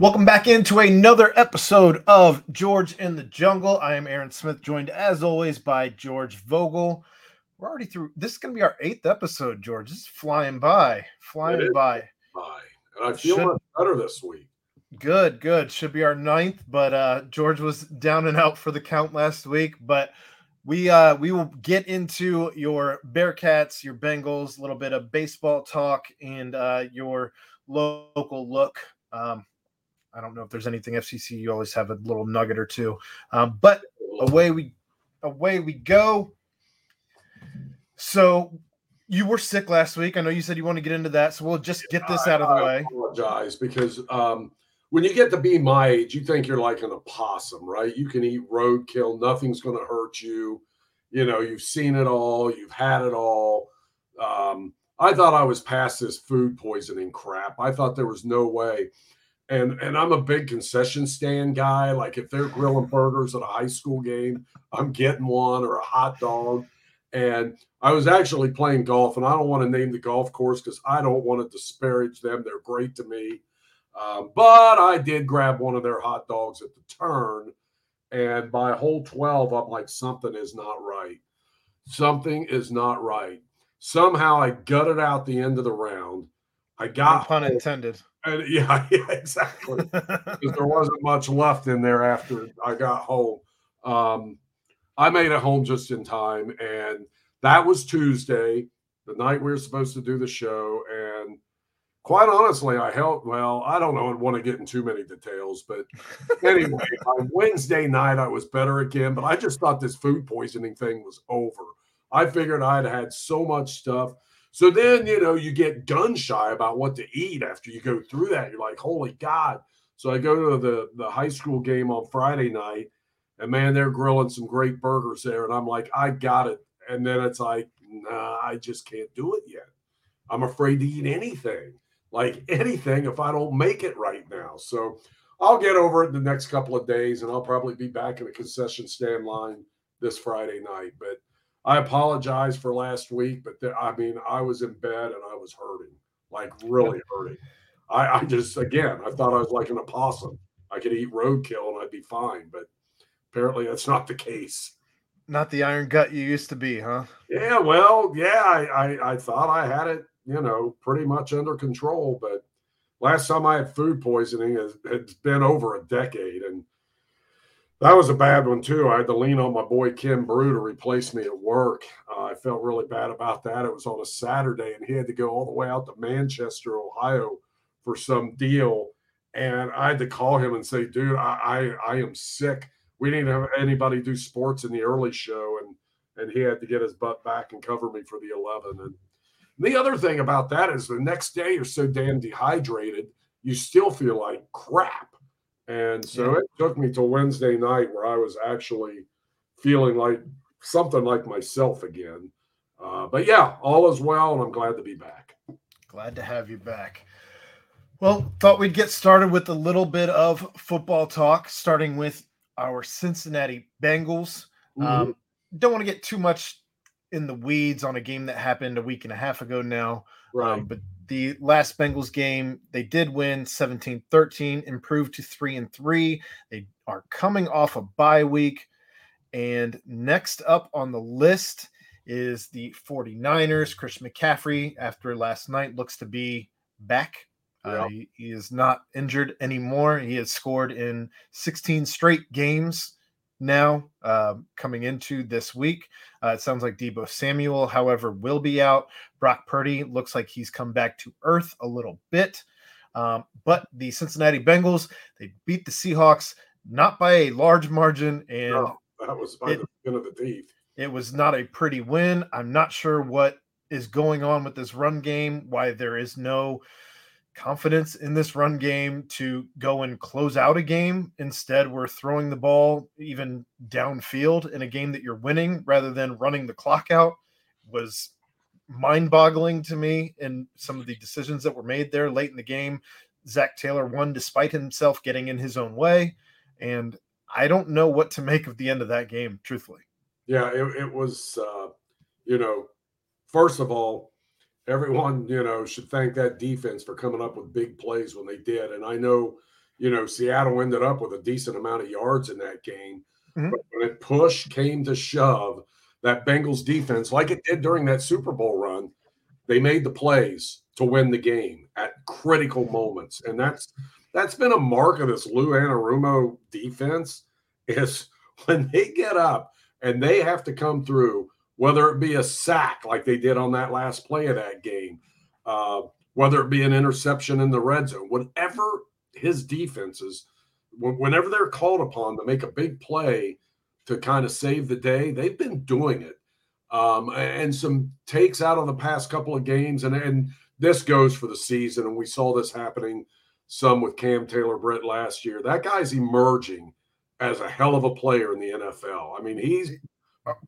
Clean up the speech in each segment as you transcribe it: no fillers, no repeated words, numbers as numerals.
Welcome back into another episode of George in the Jungle. I am Aaron Smith, joined as always by George Vogel. We're already through. This is going to be our eighth episode, George. It's flying by. And I feel much better this week. Good. Should be our ninth, but George was down and out for the count last week. But we will get into your Bearcats, your Bengals, a little bit of baseball talk, and your local look. I don't know if there's anything FCC. You always have a little nugget or two, but away we go. So you were sick last week. I know you said you want to get into that, so we'll just get this out of the way. I apologize because when you get to be my age, you think you're like an opossum, right? You can eat roadkill. Nothing's going to hurt you. You know, you've seen it all. You've had it all. I thought I was past this food poisoning crap. I thought there was no way. And I'm a big concession stand guy. Like if they're grilling burgers at a high school game, I'm getting one or a hot dog. And I was actually playing golf, and I don't want to name the golf course because I don't want to disparage them. They're great to me. But I did grab one of their hot dogs at the turn. And by hole 12, I'm like, something is not right. Something is not right. Somehow I gutted out the end of the round. I got pun intended. And yeah, exactly. Because there wasn't much left in there after I got home. I made it home just in time, and that was Tuesday, the night we were supposed to do the show. And quite honestly, I don't know, I want to get in too many details, but anyway, on Wednesday night I was better again, but I just thought this food poisoning thing was over. I figured I'd had so much stuff. So then, you know, you get gun shy about what to eat after you go through that. You're like, holy God. So I go to the high school game on Friday night, and, man, they're grilling some great burgers there. And I'm like, I got it. And then it's like, nah, I just can't do it yet. I'm afraid to eat anything if I don't make it right now. So I'll get over it in the next couple of days, and I'll probably be back in a concession stand line this Friday night. But I apologize for last week, but I was in bed and I was hurting, like really hurting. I just, again, I thought I was like an opossum. I could eat roadkill and I'd be fine, but apparently that's not the case. Not the iron gut you used to be, huh? Yeah, well, yeah, I thought I had it, you know, pretty much under control, but last time I had food poisoning, it's been over a decade, and that was a bad one, too. I had to lean on my boy Kim Brew to replace me at work. I felt really bad about that. It was on a Saturday, and he had to go all the way out to Manchester, Ohio for some deal. And I had to call him and say, dude, I am sick. We didn't have anybody do sports in the early show, and he had to get his butt back and cover me for the 11. And the other thing about that is the next day you're so damn dehydrated, you still feel like crap. And so it took me till Wednesday night where I was actually feeling like something like myself again. But yeah, all is well, and I'm glad to be back. Glad to have you back. Well, thought we'd get started with a little bit of football talk, starting with our Cincinnati Bengals. Mm-hmm. Don't want to get too much in the weeds on a game that happened a week and a half ago now. Right. But the last Bengals game, they did win 17-13, improved to 3-3. They are coming off a bye week. And next up on the list is the 49ers. Christian McCaffrey, after last night, looks to be back. Yeah. He is not injured anymore. He has scored in 16 straight games now coming into this week. It sounds like Deebo Samuel, however, will be out. Brock Purdy looks like he's come back to earth a little bit. But the Cincinnati Bengals, they beat the Seahawks not by a large margin. And no, that was by the skin of the teeth. It was not a pretty win. I'm not sure what is going on with this run game, why there is no confidence in this run game to go and close out a game. Instead, we're throwing the ball even downfield in a game that you're winning rather than running the clock out. Was mind-boggling to me, and some of the decisions that were made there late in the game. Zach Taylor won despite himself getting in his own way, and I don't know what to make of the end of that game, truthfully. Yeah, it was, you know, first of all, everyone, you know, should thank that defense for coming up with big plays when they did. And I know you know, Seattle ended up with a decent amount of yards in that game. Mm-hmm. But when it pushed, came to shove, that Bengals defense, like it did during that Super Bowl run, they made the plays to win the game at critical moments. And that's been a mark of this Lou Anarumo defense, is when they get up and they have to come through, whether it be a sack like they did on that last play of that game, whether it be an interception in the red zone, whatever his defense is, whenever they're called upon to make a big play to kind of save the day, they've been doing it. And some takes out of the past couple of games, and this goes for the season, and we saw this happening some with Cam Taylor Britt last year. That guy's emerging as a hell of a player in the NFL. I mean, he's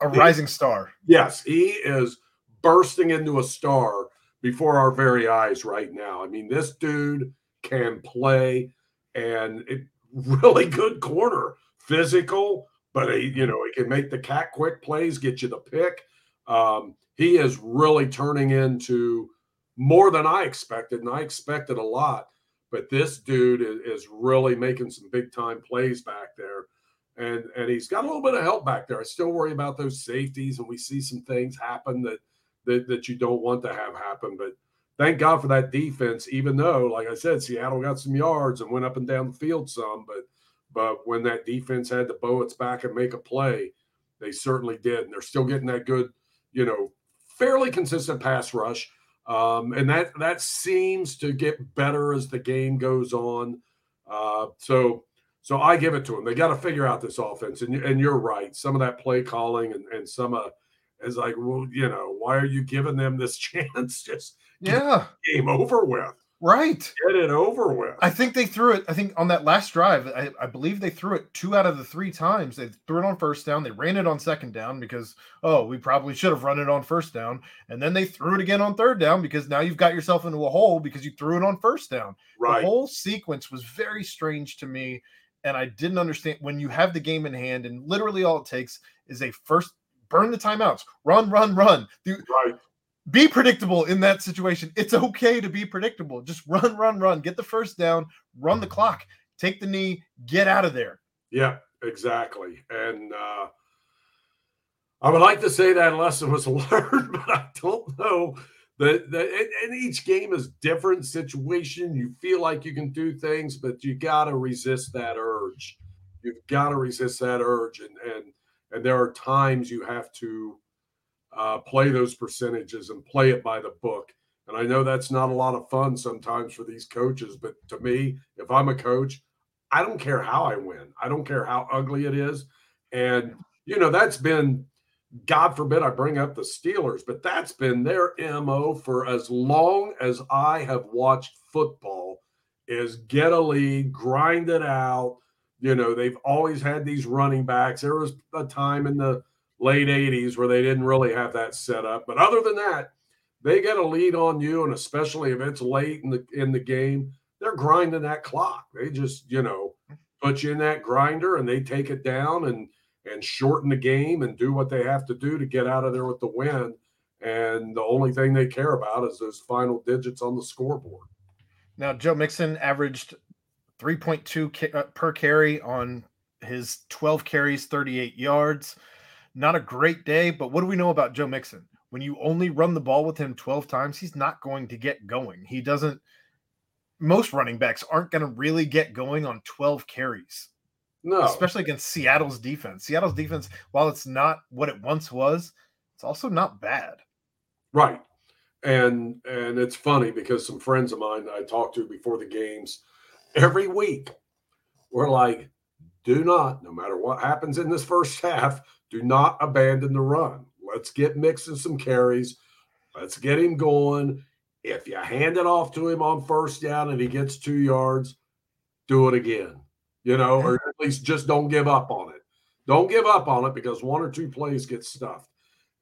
a rising star. Yes, he is bursting into a star before our very eyes right now. I mean, this dude can play, and it really good corner, physical, but he can make the cat quick plays, get you the pick. He is really turning into more than I expected, and I expected a lot. But this dude is really making some big-time plays back there, and he's got a little bit of help back there. I still worry about those safeties, and we see some things happen that you don't want to have happen. But thank God for that defense, even though, like I said, Seattle got some yards and went up and down the field some. But when that defense had to bow its back and make a play, they certainly did. And they're still getting that good, fairly consistent pass rush. And that seems to get better as the game goes on. So I give it to them. They got to figure out this offense. And you're right. Some of that play calling and some is like, well, why are you giving them this chance? Just get the game over with. Right. Get it over with. I think they threw it. I think on that last drive, I believe they threw it 2 out of the 3 times. They threw it on first down. They ran it on second down because, we probably should have run it on first down. And then they threw it again on third down because now you've got yourself into a hole because you threw it on first down. Right. The whole sequence was very strange to me. And I didn't understand when you have the game in hand and literally all it takes is a first burn the timeouts, run, run, run. Right. Be predictable in that situation. It's okay to be predictable. Just run, run, run. Get the first down, run the clock, take the knee, get out of there. Yeah, exactly. And I would like to say that lesson was learned, but I don't know. And each game is different situation. You feel like you can do things, but you got to resist that urge. You've got to resist that urge. And there are times you have to play those percentages and play it by the book. And I know that's not a lot of fun sometimes for these coaches, but to me, if I'm a coach, I don't care how I win. I don't care how ugly it is. And, that's been, God forbid I bring up the Steelers, but that's been their MO for as long as I have watched football, is get a lead, grind it out. They've always had these running backs. There was a time in the late 80s where they didn't really have that set up. But other than that, they get a lead on you, and especially if it's late in the game, they're grinding that clock. They just, put you in that grinder, and they take it down and shorten the game and do what they have to do to get out of there with the win. And the only thing they care about is those final digits on the scoreboard. Now, Joe Mixon averaged 3.2 per carry on his 12 carries, 38 yards. Not a great day, but what do we know about Joe Mixon? When you only run the ball with him 12 times, he's not going to get going. Most running backs aren't going to really get going on 12 carries. No. Especially against Seattle's defense. Seattle's defense, while it's not what it once was, it's also not bad. Right. And it's funny because some friends of mine that I talk to before the games every week were like, no matter what happens in this first half, do not abandon the run. Let's get Mixon some carries. Let's get him going. If you hand it off to him on first down and he gets 2 yards, do it again, or at least just don't give up on it. Don't give up on it because 1 or 2 plays get stuffed.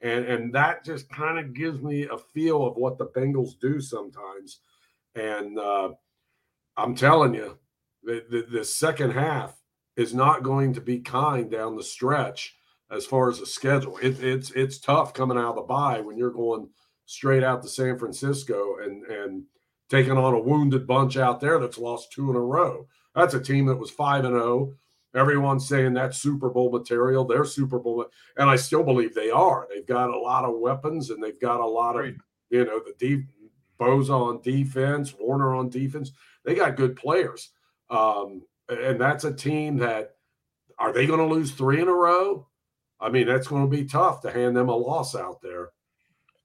And that just kind of gives me a feel of what the Bengals do sometimes. And I'm telling you, the second half is not going to be kind down the stretch. As far as the schedule, it's tough coming out of the bye when you're going straight out to San Francisco and taking on a wounded bunch out there that's lost 2 in a row. That's a team that was 5-0. Everyone's saying that's Super Bowl material. They're Super Bowl. And I still believe they are. They've got a lot of weapons, and they've got a lot of, you know, the deep Boza on defense, Warner on defense. They got good players. And that's a team that, are they going to lose 3 in a row? I mean, that's going to be tough to hand them a loss out there.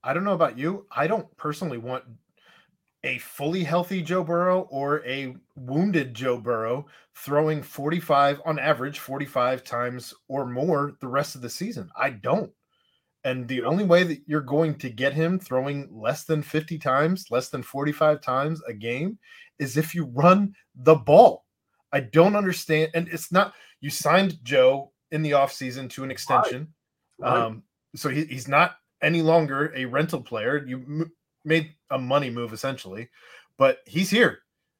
I don't know about you. I don't personally want a fully healthy Joe Burrow or a wounded Joe Burrow throwing 45 on average, 45 times or more the rest of the season. I don't. And the only way that you're going to get him throwing less than 50 times, less than 45 times a game is if you run the ball. I don't understand. And it's not, you signed Joe in the offseason to an extension. Right. So he's not any longer a rental player. You made a money move essentially, but he's here.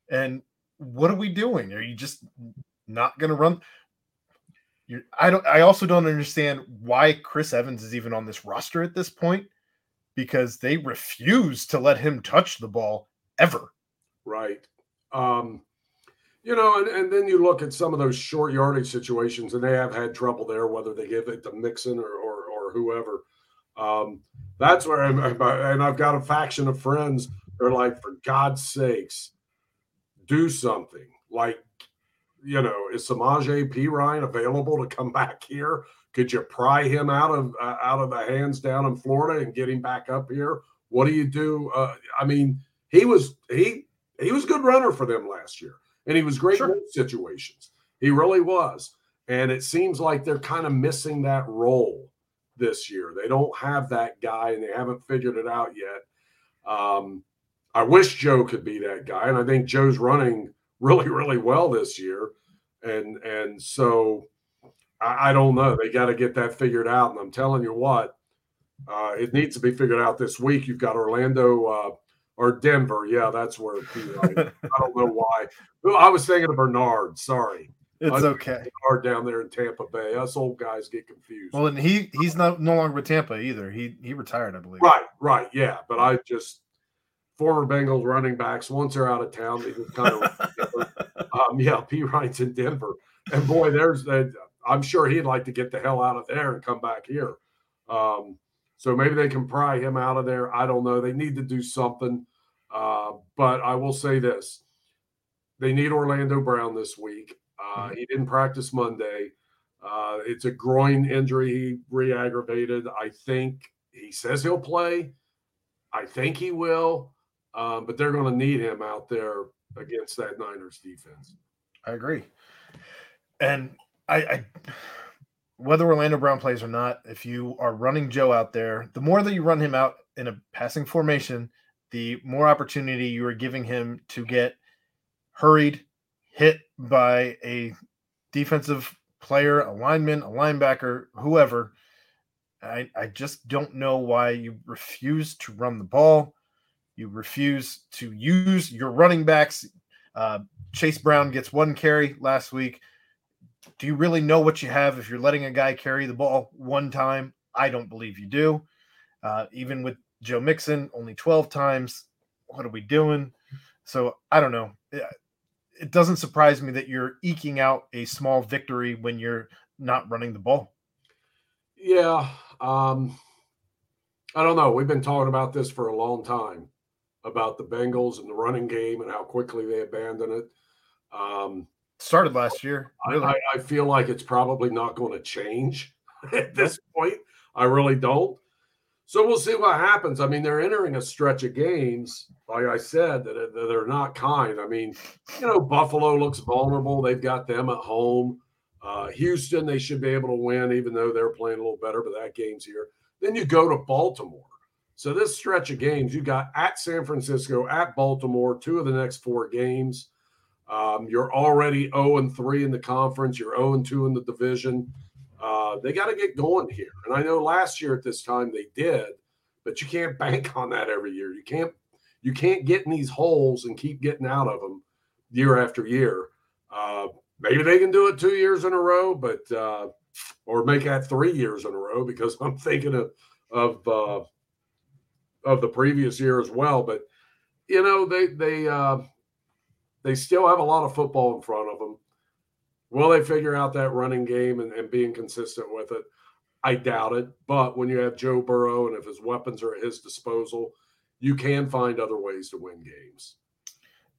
And what are we doing? Are you just not going to run? I also don't understand why Chris Evans is even on this roster at this point, because they refuse to let him touch the ball ever. Right. You know, and then you look at some of those short yardage situations, and they have had trouble there, whether they give it to Mixon or whoever. That's where and I've got a faction of friends. They're like, for God's sakes, do something. Like, you know, is Samaje Perine available to come back here? Could you pry him out of the hands down in Florida and get him back up here? What do you do? I mean, he was a good runner for them last year, and he was great in those situations. He really was. And it seems like they're kind of missing that role this year. They don't have that guy, and they haven't figured it out yet. I wish Joe could be that guy, and I think Joe's running really, really well this year. And so I don't know. They got to get that figured out. And I'm telling you what, it needs to be figured out this week. You've got Orlando or Denver. Yeah, that's where – I don't know why. I was thinking of Bernard. Sorry. It's okay. Bernard down there in Tampa Bay. Us old guys get confused. Well, and he's not no longer with Tampa either. He retired, I believe. Right, yeah. But I just – former Bengals running backs, once they're out of town, they just kind of – yeah, Perine's in Denver. And, boy, there's I'm sure he'd like to get the hell out of there and come back here. So maybe they can pry him out of there. I don't know. They need to do something. But I will say this. They need Orlando Brown this week. He didn't practice Monday. It's a groin injury he re-aggravated. I think he says he'll play. I think he will. But they're going to need him out there against that Niners defense. I agree. And I whether Orlando Brown plays or not, if you are running Joe out there, the more that you run him out in a passing formation, the more opportunity you are giving him to get hurried, hit by a defensive player, a lineman, a linebacker, whoever. I just don't know why you refuse to run the ball. You refuse to use your running backs. Chase Brown gets one carry last week. Do you really know what you have if you're letting a guy carry the ball one time? I don't believe you do. Even with Joe Mixon, only 12 times. What are we doing? So I don't know. It doesn't surprise me that you're eking out a small victory when you're not running the ball. Yeah. I don't know. We've been talking about this for a long time, about the Bengals and the running game and how quickly they abandon it. Started last year. Really. I feel like it's probably not going to change at this point. I really don't. So we'll see what happens. I mean, they're entering a stretch of games, like I said, that are not kind. I mean, you know, Buffalo looks vulnerable. They've got them at home. Houston, they should be able to win, even though they're playing a little better, but that game's here. Then you go to Baltimore. So this stretch of games, you got at San Francisco, at Baltimore, 2 of the next 4 games. You're already 0-3 in the conference. You're 0-2 in the division. They got to get going here. And I know last year at this time they did, but you can't bank on that every year. You can't get in these holes and keep getting out of them year after year. Maybe they can do it 2 years in a row, but or make that 3 years in a row, because I'm thinking of the previous year as well. But, you know, they They still have a lot of football in front of them. Will they figure out that running game and being consistent with it? I doubt it. But when you have Joe Burrow and if his weapons are at his disposal, you can find other ways to win games.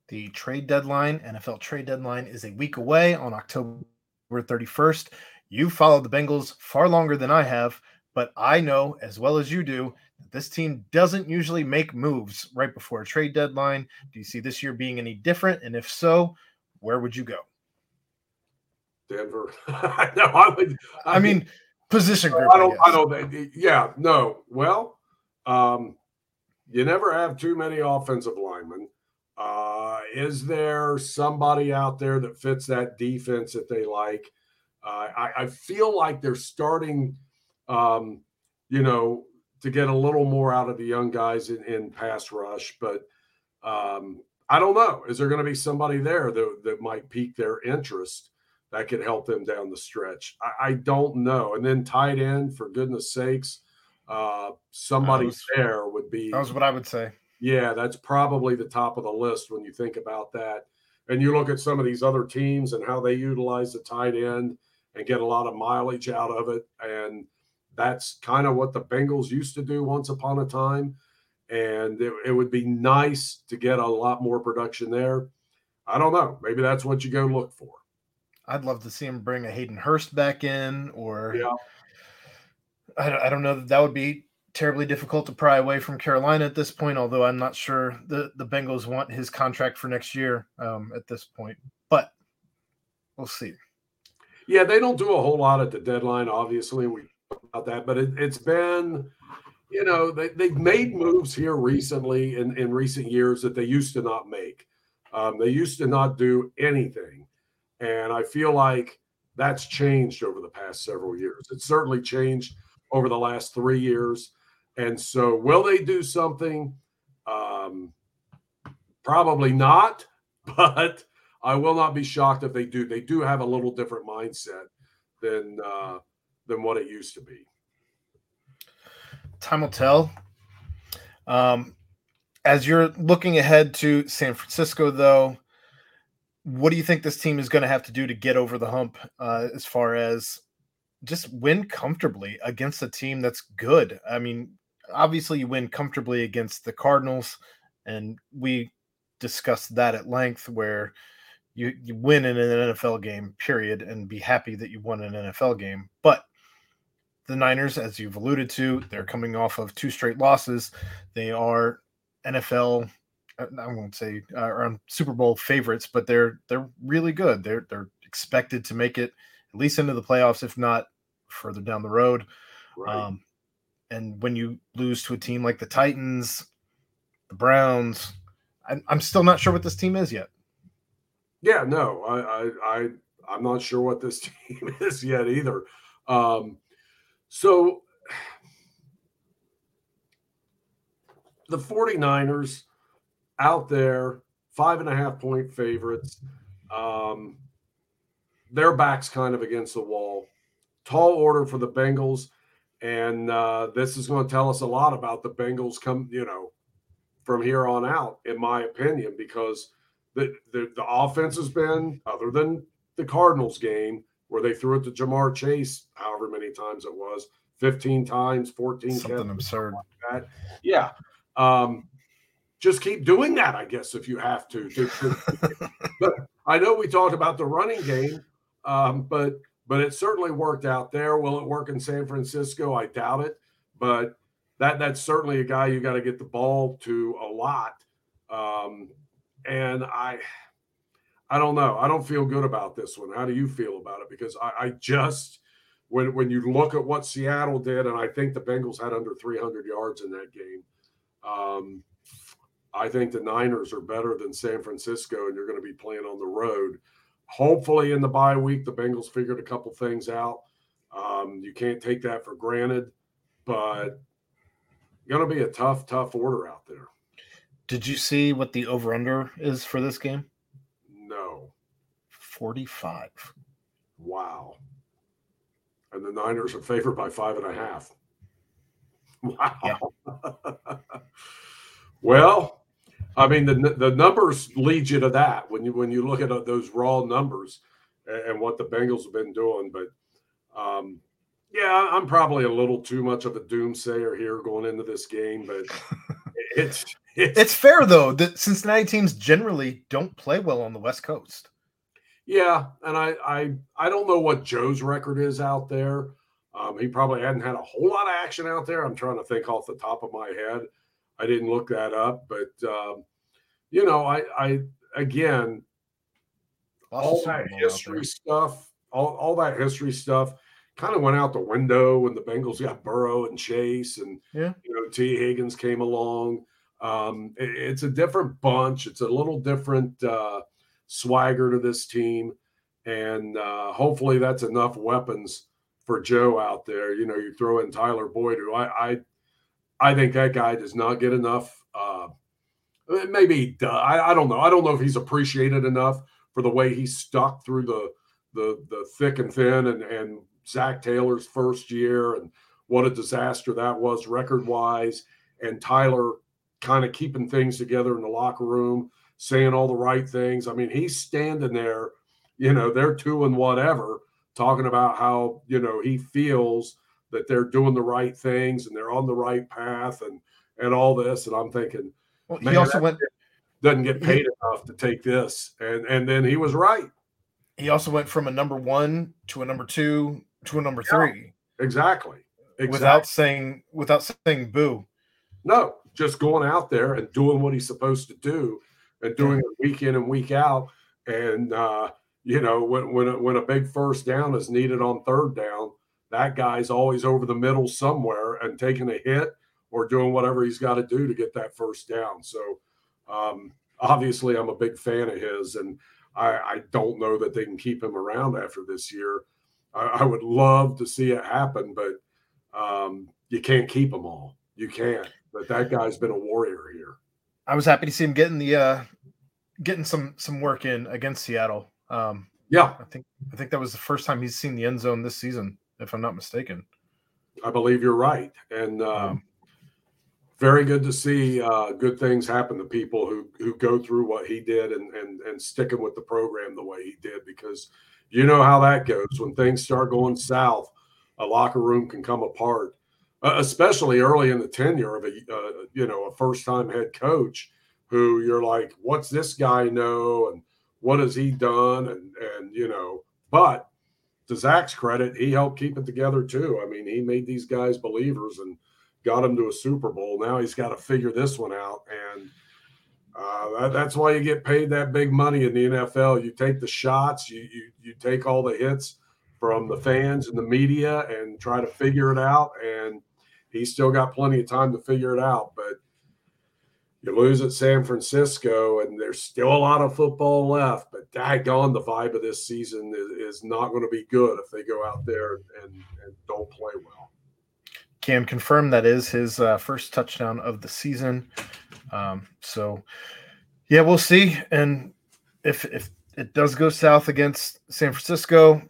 The trade deadline, NFL trade deadline, is a week away on October 31st. You followed the Bengals far longer than I have, but I know as well as you do that this team doesn't usually make moves right before a trade deadline. Do you see this year being any different? And if so, where would you go? Denver. No, I would. I mean, position group. I don't. Yeah. No. Well, you never have too many offensive linemen. Is there somebody out there that fits that defense that they like? I feel like they're starting, to get a little more out of the young guys in pass rush. But I don't know. Is there going to be somebody there that might pique their interest that could help them down the stretch? I don't know. And then tight end, for goodness sakes, somebody there would be. That was what I would say. Yeah, that's probably the top of the list when you think about that. And you look at some of these other teams and how they utilize the tight end and get a lot of mileage out of it. And that's kind of what the Bengals used to do once upon a time. And it would be nice to get a lot more production there. I don't know. Maybe that's what you go look for. I'd love to see him bring a Hayden Hurst back in, or yeah. I don't know that would be terribly difficult to pry away from Carolina at this point, although I'm not sure the Bengals want his contract for next year at this point, but we'll see. Yeah, they don't do a whole lot at the deadline, obviously. We talked about that, but it's been, they've made moves here recently in recent years that they used to not make. They used to not do anything, and I feel like that's changed over the past several years. It's certainly changed over the last 3 years. And so will they do something? Probably not, but I will not be shocked if they do. They do have a little different mindset than what it used to be. Time will tell. As you're looking ahead to San Francisco, though, what do you think this team is going to have to do to get over the hump as far as just win comfortably against a team that's good? I mean, obviously you win comfortably against the Cardinals, and we discussed that at length, where you win in an NFL game, period, and be happy that you won an NFL game. But the Niners, as you've alluded to, they're coming off of two straight losses. They are NFL, I won't say Super Bowl favorites, but they're really good. They're expected to make it at least into the playoffs, if not further down the road. Right. And when you lose to a team like the Titans, the Browns, I'm still not sure what this team is yet. Yeah, no, I'm not sure what this team is yet either. So the 49ers out there, 5.5 point favorites. Their back's kind of against the wall. Tall order for the Bengals, and this is going to tell us a lot about the Bengals from here on out, in my opinion, because the offense has been, other than the Cardinals game where they threw it to Jamar Chase however many times it was, 15 times, 14 times. Something absurd. Like that. Yeah. Just keep doing that, I guess, if you have to. But I know we talked about the running game, but it certainly worked out there. Will it work in San Francisco? I doubt it, but that's certainly a guy you got to get the ball to a lot. And I don't know. I don't feel good about this one. How do you feel about it? Because I just, when you look at what Seattle did, and I think the Bengals had under 300 yards in that game, I think the Niners are better than San Francisco, and you're going to be playing on the road. Hopefully in the bye week, the Bengals figured a couple things out. You can't take that for granted, but going to be a tough, tough order out there. Did you see what the over-under is for this game? No. 45. Wow. And the Niners are favored by 5.5. Wow. Yeah. Well, I mean, the numbers lead you to that when you look at those raw numbers and what the Bengals have been doing. But, yeah, I'm probably a little too much of a doomsayer here going into this game. But it's fair, though. The Cincinnati teams generally don't play well on the West Coast. Yeah, and I don't know what Joe's record is out there. He probably hadn't had a whole lot of action out there. I'm trying to think off the top of my head. I didn't look that up, but again, all that history stuff kind of went out the window when the Bengals got Burrow and Chase and T. Higgins came along. It's a different bunch. It's a little different swagger to this team, and hopefully that's enough weapons for Joe out there. You know, you throw in Tyler Boyd, who I think that guy does not get enough. Maybe I don't know. I don't know if he's appreciated enough for the way he stuck through the thick and thin and Zach Taylor's first year and what a disaster that was record-wise, and Tyler kind of keeping things together in the locker room, saying all the right things. I mean, he's standing there, they're 2-0, talking about how, he feels that they're doing the right things and they're on the right path and all this. And I'm thinking, well, he also doesn't get paid enough to take this. And then he was right. He also went from a number 1 to a number 2 to a number 3. Exactly. Without saying boo. No, just going out there and doing what he's supposed to do and doing it week in and week out. And, when a big first down is needed on third down, that guy's always over the middle somewhere and taking a hit or doing whatever he's got to do to get that first down. So obviously I'm a big fan of his, and I don't know that they can keep him around after this year. I would love to see it happen, but you can't keep them all. You can't. But that guy's been a warrior here. I was happy to see him getting some work in against Seattle. I think that was the first time he's seen the end zone this season, if I'm not mistaken. I believe you're right. And very good to see good things happen to people who go through what he did and sticking with the program the way he did, because you know how that goes. When things start going south, a locker room can come apart, especially early in the tenure of a first-time head coach who you're like, what's this guy know and what has he done? But to Zach's credit, he helped keep it together too. I mean, he made these guys believers and got them to a Super Bowl. Now he's got to figure this one out. And that's why you get paid that big money in the NFL. You take the shots, you take all the hits from the fans and the media and try to figure it out. And he's still got plenty of time to figure it out. But you lose at San Francisco, and there's still a lot of football left, but daggone, the vibe of this season is not going to be good if they go out there and don't play well. Cam confirmed that is his first touchdown of the season. We'll see. And if it does go south against San Francisco,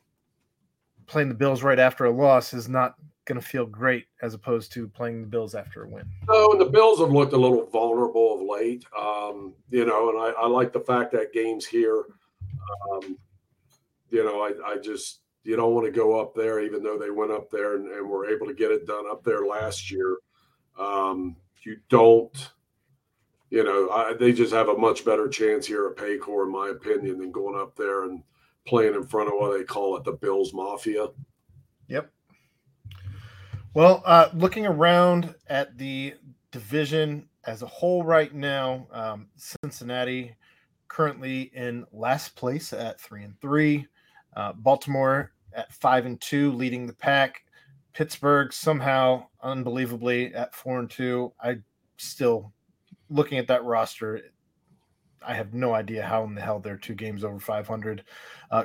playing the Bills right after a loss is not going to feel great as opposed to playing the Bills after a win. No, and the Bills have looked a little vulnerable of late. And I like the fact that game's here. You don't want to go up there, even though they went up there and were able to get it done up there last year. They just have a much better chance here at Paycor, in my opinion, than going up there and playing in front of what they call it, the Bills Mafia. Yep. Well, looking around at the division as a whole right now, Cincinnati currently in last place at 3-3, Baltimore at 5-2, leading the pack. Pittsburgh somehow, unbelievably, at 4-2. I still, looking at that roster, I have no idea how in the hell they're 2 games over 500.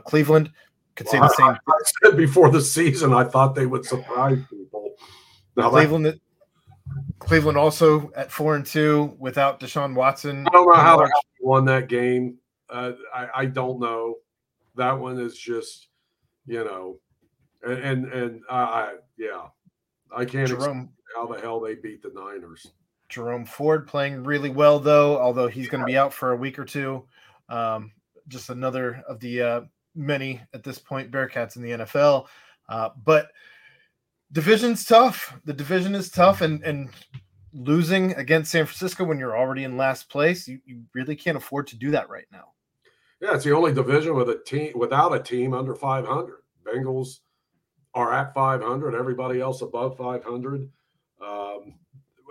Cleveland could say the same. I said before the season, I thought they would surprise people. Now Cleveland also at 4-2 without Deshaun Watson. I don't know how they won that game. I don't know. That one is just, I can't explain how the hell they beat the Niners. Jerome Ford playing really well, though, although he's going to be out for a week or two. Just another of the many, at this point, Bearcats in the NFL. But division's tough. The division is tough, and losing against San Francisco when you're already in last place, you really can't afford to do that right now. Yeah, it's the only division with without a team under 500. Bengals are at 500. Everybody else above 500.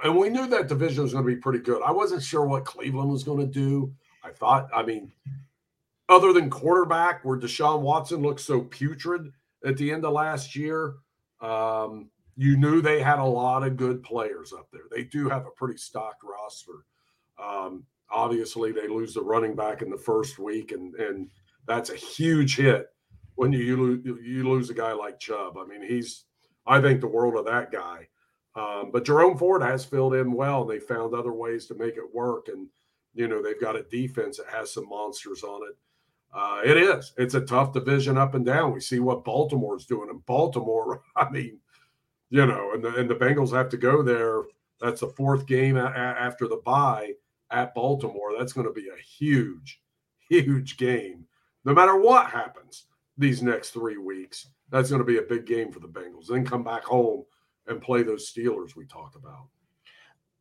And we knew that division was going to be pretty good. I wasn't sure what Cleveland was going to do. I thought, I mean, other than quarterback, where Deshaun Watson looked so putrid at the end of last year, you knew they had a lot of good players up there. They do have a pretty stocked roster. Obviously, they lose the running back in the first week, and that's a huge hit when you lose a guy like Chubb. I mean, I think the world of that guy. But Jerome Ford has filled in well. They found other ways to make it work. And, you know, they've got a defense that has some monsters on it. It's a tough division up and down. We see what Baltimore's doing. And Baltimore, I mean, you know, and the Bengals have to go there. That's the fourth game after the bye at Baltimore. That's going to be a huge, huge game. No matter what happens these next 3 weeks, that's going to be a big game for the Bengals. Then come back home and play those Steelers we talked about.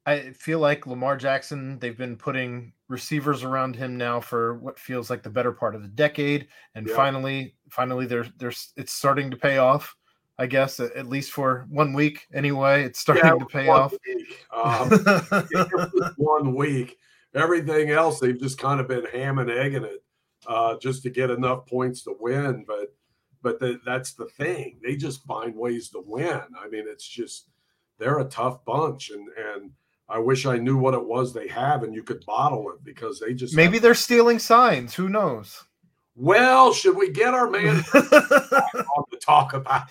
I feel like Lamar Jackson, they've been putting receivers around him now for what feels like the better part of the decade. And finally, it's starting to pay off, I guess, at least for 1 week anyway. It's starting to pay off. It was 1 week. Everything else, they've just kind of been ham and egging it just to get enough points to win. But that's the thing. They just find ways to win. I mean, it's just they're a tough bunch, and I wish I knew what it was they have and you could bottle it because they just – Maybe they're stealing signs. Who knows? Well, should we get our man on to talk about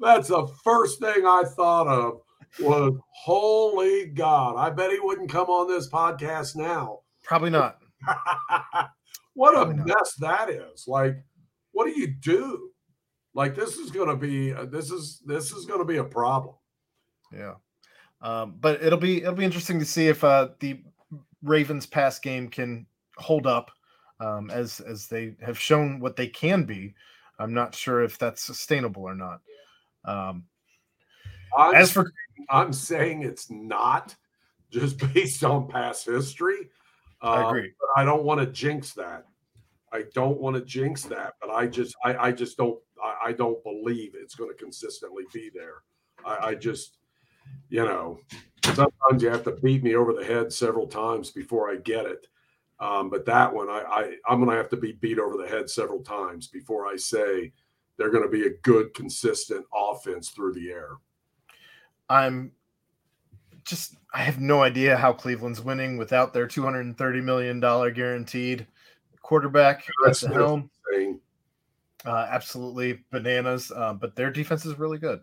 That's the first thing I thought of was, holy God, I bet he wouldn't come on this podcast now. Probably not. What a mess that is! Like, what do you do? Like, this is gonna be a problem. Yeah, but it'll be interesting to see if the Ravens' pass game can hold up, as they have shown what they can be. I'm not sure if that's sustainable or not. I'm saying it's not, just based on past history. I agree. But I don't want to jinx that. But I just don't believe it's going to consistently be there. I just, you know, sometimes you have to beat me over the head several times before I get it. But that one, I'm going to have to be beat over the head several times before I say they're going to be a good, consistent offense through the air. I have no idea how Cleveland's winning without their $230 million guaranteed quarterback at the helm. Absolutely bananas, but their defense is really good.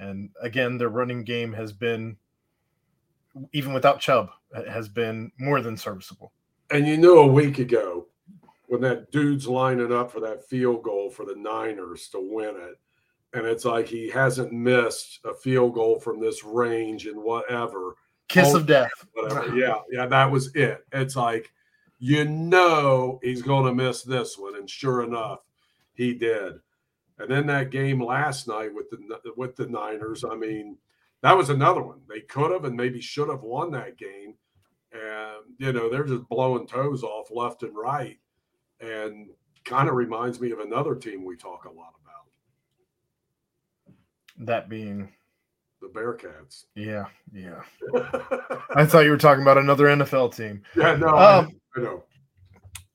And again, their running game has been, even without Chubb, has been more than serviceable. And you know, a week ago, when that dude's lining up for that field goal for the Niners to win it, and it's like he hasn't missed a field goal from this range and whatever. Kiss of death. Whatever. Yeah, that was it. It's like, you know he's going to miss this one, and sure enough, he did. And then that game last night with the Niners, I mean, that was another one. They could have and maybe should have won that game. And, you know, they're just blowing toes off left and right, and kind of reminds me of another team we talk a lot about. That being the Bearcats. Yeah. I thought you were talking about another NFL team. Yeah, no, I know.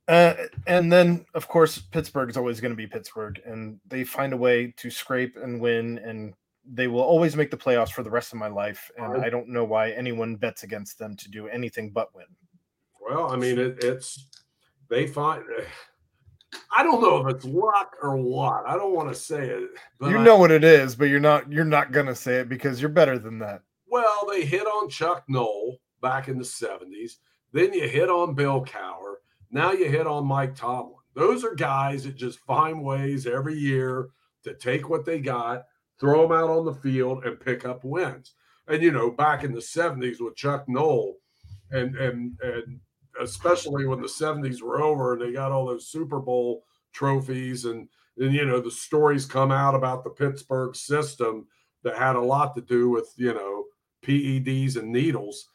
And then, of course, Pittsburgh is always going to be Pittsburgh, and they find a way to scrape and win, and they will always make the playoffs for the rest of my life. And I don't know why anyone bets against them to do anything but win. Well, I mean, I don't know if it's luck or what. I don't want to say it. But you know what it is, but you're not going to say it because you're better than that. Well, they hit on Chuck Knoll back in the 70s. Then you hit on Bill Cowher. Now you hit on Mike Tomlin. Those are guys that just find ways every year to take what they got, throw them out on the field, and pick up wins. And, you know, back in the 70s with Chuck Knoll, and especially when the 70s were over and they got all those Super Bowl trophies, and you know, the stories come out about the Pittsburgh system that had a lot to do with, you know, PEDs and needles.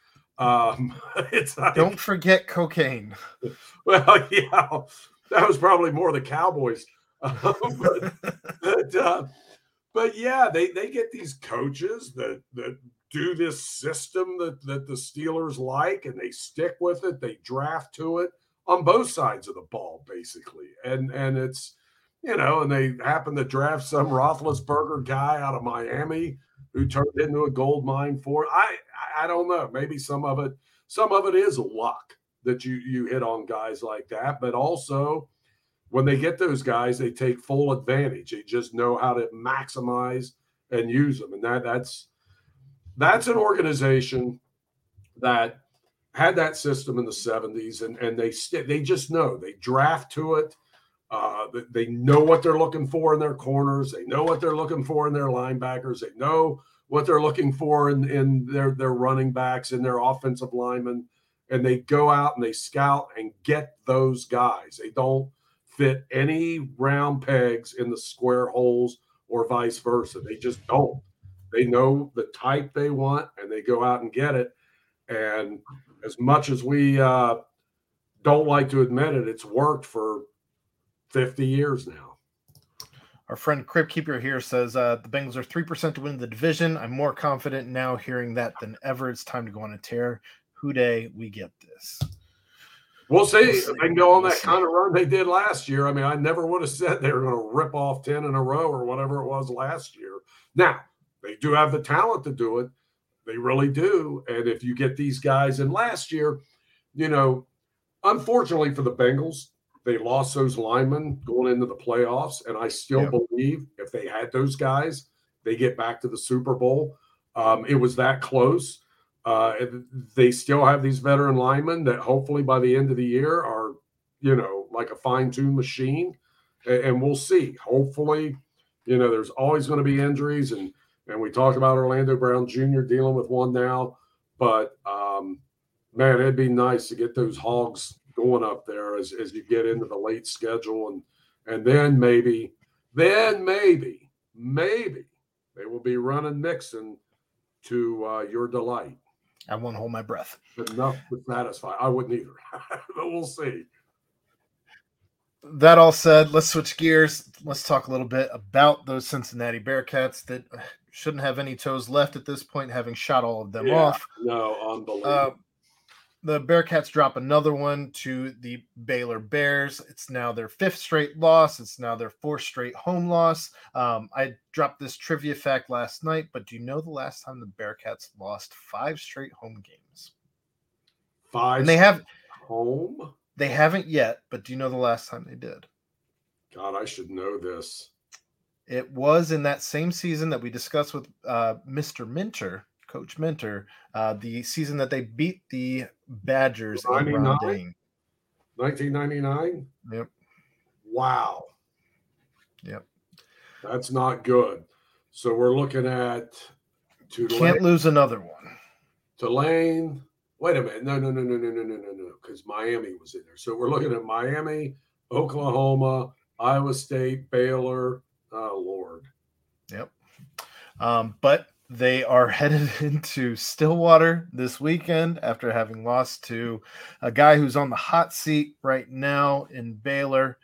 It's like, don't forget cocaine. Well, yeah, that was probably more the Cowboys. But yeah, they get these coaches that do this system that the Steelers like, and they stick with it. They draft to it on both sides of the ball, basically. And it's, you know, and they happen to draft some Roethlisberger guy out of Miami who turned into a gold mine for it. I don't know. Maybe some of it is luck that you hit on guys like that. But also, when they get those guys, they take full advantage. They just know how to maximize and use them. And that's an organization that had that system in the 70s, and they just know. They draft to it. They know what they're looking for in their corners. They know what they're looking for in their linebackers. They know what they're looking for in their running backs and their offensive linemen. And they go out and they scout and get those guys. They don't fit any round pegs in the square holes or vice versa. They just don't. They know the type they want, and they go out and get it. And as much as we don't like to admit it, it's worked for 50 years now. Our friend Crib Keeper here says the Bengals are 3% to win the division. I'm more confident now hearing that than ever. It's time to go on a tear. Hooday, we get this. We'll see if they can go on that kind of run they did last year. I mean, I never would have said they were going to rip off 10 in a row or whatever it was last year. Now, they do have the talent to do it. They really do. And if you get these guys in last year, you know, unfortunately for the Bengals, they lost those linemen going into the playoffs, and I still believe if they had those guys, they get back to the Super Bowl. It was that close. They still have these veteran linemen that hopefully by the end of the year are, you know, like a fine-tuned machine, and we'll see. Hopefully, you know, there's always going to be injuries, and we talk about Orlando Brown Jr. dealing with one now, but, man, it'd be nice to get those Hogs going up there as you get into the late schedule, and then maybe they will be running Mixon to your delight. I won't hold my breath. Enough to satisfy. I wouldn't either, but we'll see. That all said, let's switch gears. Let's talk a little bit about those Cincinnati Bearcats that shouldn't have any toes left at this point, having shot all of them off. No, unbelievable. The Bearcats drop another one to the Baylor Bears. It's now their 5th straight loss. It's now their 4th straight home loss. I dropped this trivia fact last night, but do you know the last time the Bearcats lost 5 straight home games? 5 and they have home? They haven't yet, but do you know the last time they did? God, I should know this. It was in that same season that we discussed with Mr. Minter. Coach Minter, the season that they beat the Badgers in Rondane. 1999? Yep. Wow. Yep. That's not good. So we're looking at Tulane. Can't lose another one. Tulane. Wait a minute. No. Because Miami was in there. So we're looking at Miami, Oklahoma, Iowa State, Baylor. Oh, Lord. Yep. But they are headed into Stillwater this weekend after having lost to a guy who's on the hot seat right now in Baylor.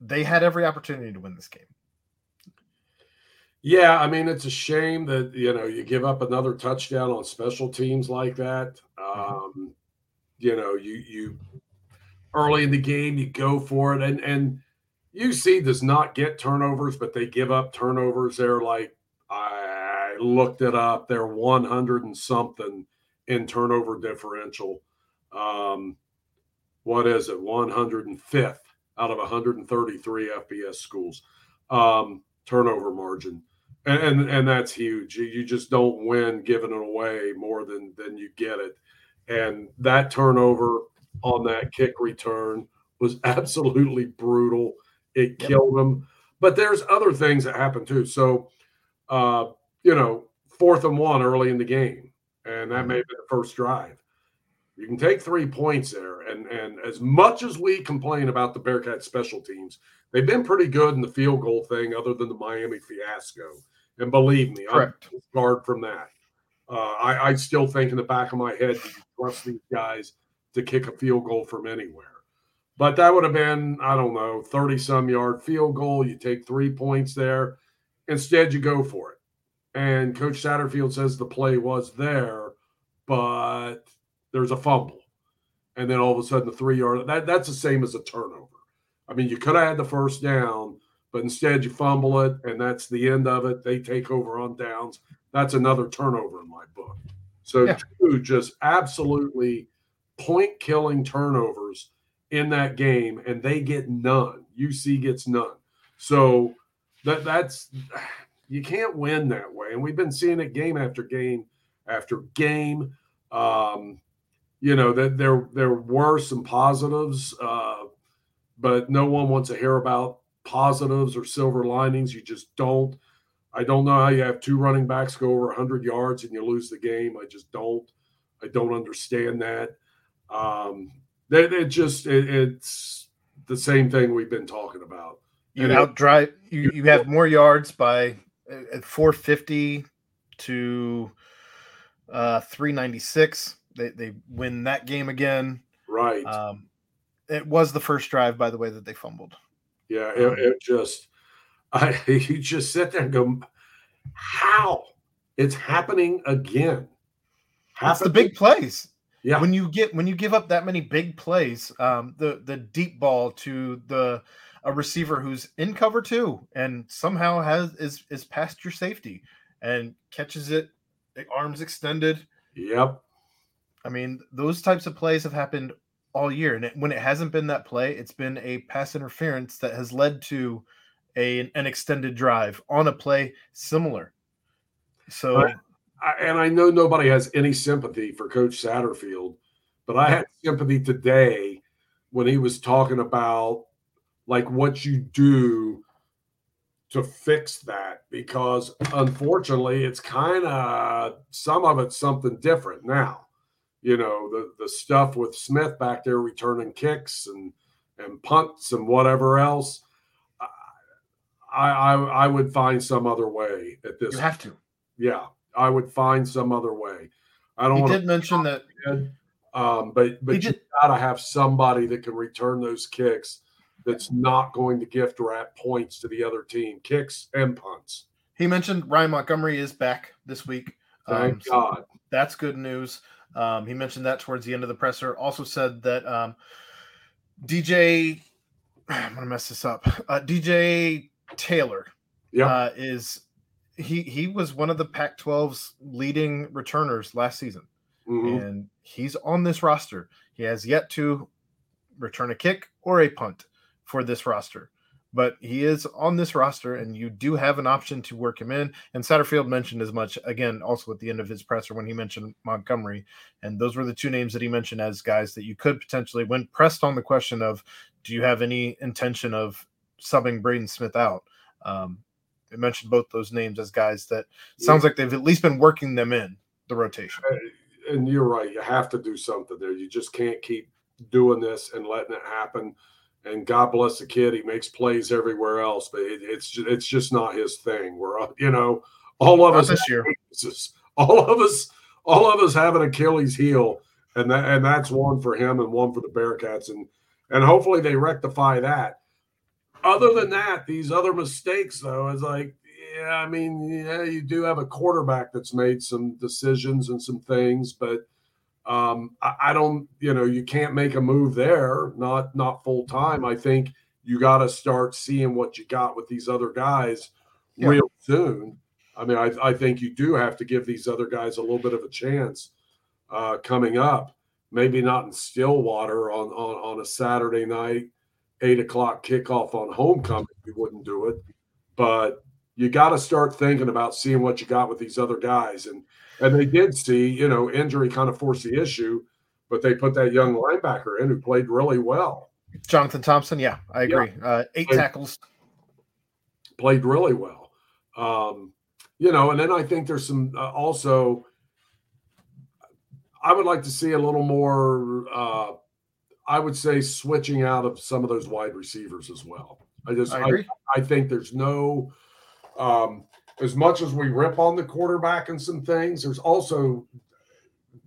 They had every opportunity to win this game. Yeah, I mean, it's a shame that, you know, you give up another touchdown on special teams like that. You know, you early in the game, you go for it, and UC does not get turnovers, but they give up turnovers. They're like, I looked it up. They're 100 and something in turnover differential. What is it? 105th out of 133 FBS schools, turnover margin. And that's huge. You just don't win giving it away more than you get it. And that turnover on that kick return was absolutely brutal. It killed them. But there's other things that happen too. So, you know, 4th and 1 early in the game, and that may be the first drive. You can take 3 points there. And as much as we complain about the Bearcats special teams, they've been pretty good in the field goal thing other than the Miami fiasco. And believe me, I'm scarred from that. I still think in the back of my head, do you trust these guys to kick a field goal from anywhere? But that would have been, I don't know, 30-some yard field goal. You take 3 points there. Instead, you go for it. And Coach Satterfield says the play was there, but there's a fumble. And then all of a sudden, the 3-yard, that's the same as a turnover. I mean, you could have had the first down, but instead you fumble it, and that's the end of it. They take over on downs. That's another turnover in my book. So two just absolutely point-killing turnovers in that game, and they get none. UC gets none. So that's – you can't win that way. And we've been seeing it game after game after game. You know, that there were some positives, but no one wants to hear about positives or silver linings. You just don't. I don't know how you have two running backs go over 100 yards and you lose the game. I just don't. I don't understand that. It's the same thing we've been talking about. You outdrive. You have more yards by 450 to 396. They win that game again. Right. It was the first drive, by the way, that they fumbled. Yeah, it just. You just sit there and go, how? It's happening again. That's the big plays. Yeah. When you give up that many big plays, the deep ball to a receiver who's in cover two and somehow is past your safety and catches it, the arms extended. Yep. I mean, those types of plays have happened all year, and when it hasn't been that play, it's been a pass interference that has led to an extended drive on a play similar. So, and I know nobody has any sympathy for Coach Satterfield, but I had sympathy today when he was talking about like what you do to fix that, because unfortunately it's kind of some of it's something different now. You know, the stuff with Smith back there returning kicks and punts and whatever else. I would find some other way at this. You have to. Yeah, I would find some other way. I don't want to mention that. But you got to have somebody that can return those kicks that's not going to gift wrap points to the other team, kicks and punts. He mentioned Ryan Montgomery is back this week. Thank God. So that's good news. He mentioned that towards the end of the presser. Also said that DJ – I'm going to mess this up. DJ – Taylor, is he was one of the Pac-12's leading returners last season, and he's on this roster. He has yet to return a kick or a punt for this roster, but he is on this roster, and you do have an option to work him in. And Satterfield mentioned as much again, also at the end of his presser when he mentioned Montgomery, and those were the two names that he mentioned as guys that you could potentially, when pressed on the question of, do you have any intention of subbing Braden Smith out. It mentioned both those names as guys that sounds like they've at least been working them in the rotation. And you're right. You have to do something there. You just can't keep doing this and letting it happen. And God bless the kid. He makes plays everywhere else, but it's just not his thing. We're, you know, all of us have an Achilles heel, and that's one for him and one for the Bearcats. And hopefully they rectify that. Other than that, these other mistakes, though, it's like, you do have a quarterback that's made some decisions and some things, but I don't, you can't make a move there, not full time. I think you got to start seeing what you got with these other guys real soon. I mean, I think you do have to give these other guys a little bit of a chance coming up, maybe not in Stillwater on a Saturday night. 8:00 kickoff on homecoming, you wouldn't do it, but you got to start thinking about seeing what you got with these other guys. And they did see, injury kind of forced the issue, but they put that young linebacker in who played really well. Jonathan Thompson. Yeah, I agree. 8 tackles. played really well. And then I think there's some also I would like to see a little more, I would say, switching out of some of those wide receivers as well. I think there's no as much as we rip on the quarterback and some things, there's also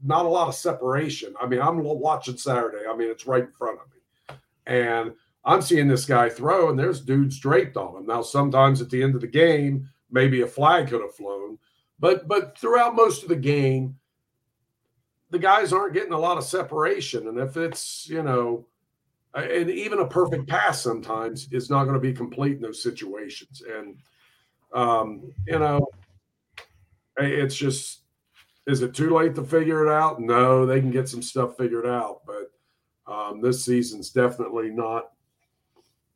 not a lot of separation. I mean, I'm watching Saturday. I mean, it's right in front of me. And I'm seeing this guy throw, and there's dudes draped on him. Now, sometimes at the end of the game, maybe a flag could have flown. But throughout most of the game, the guys aren't getting a lot of separation. And if it's, and even a perfect pass sometimes is not going to be complete in those situations. And, it's just, is it too late to figure it out? No, they can get some stuff figured out. But this season's definitely not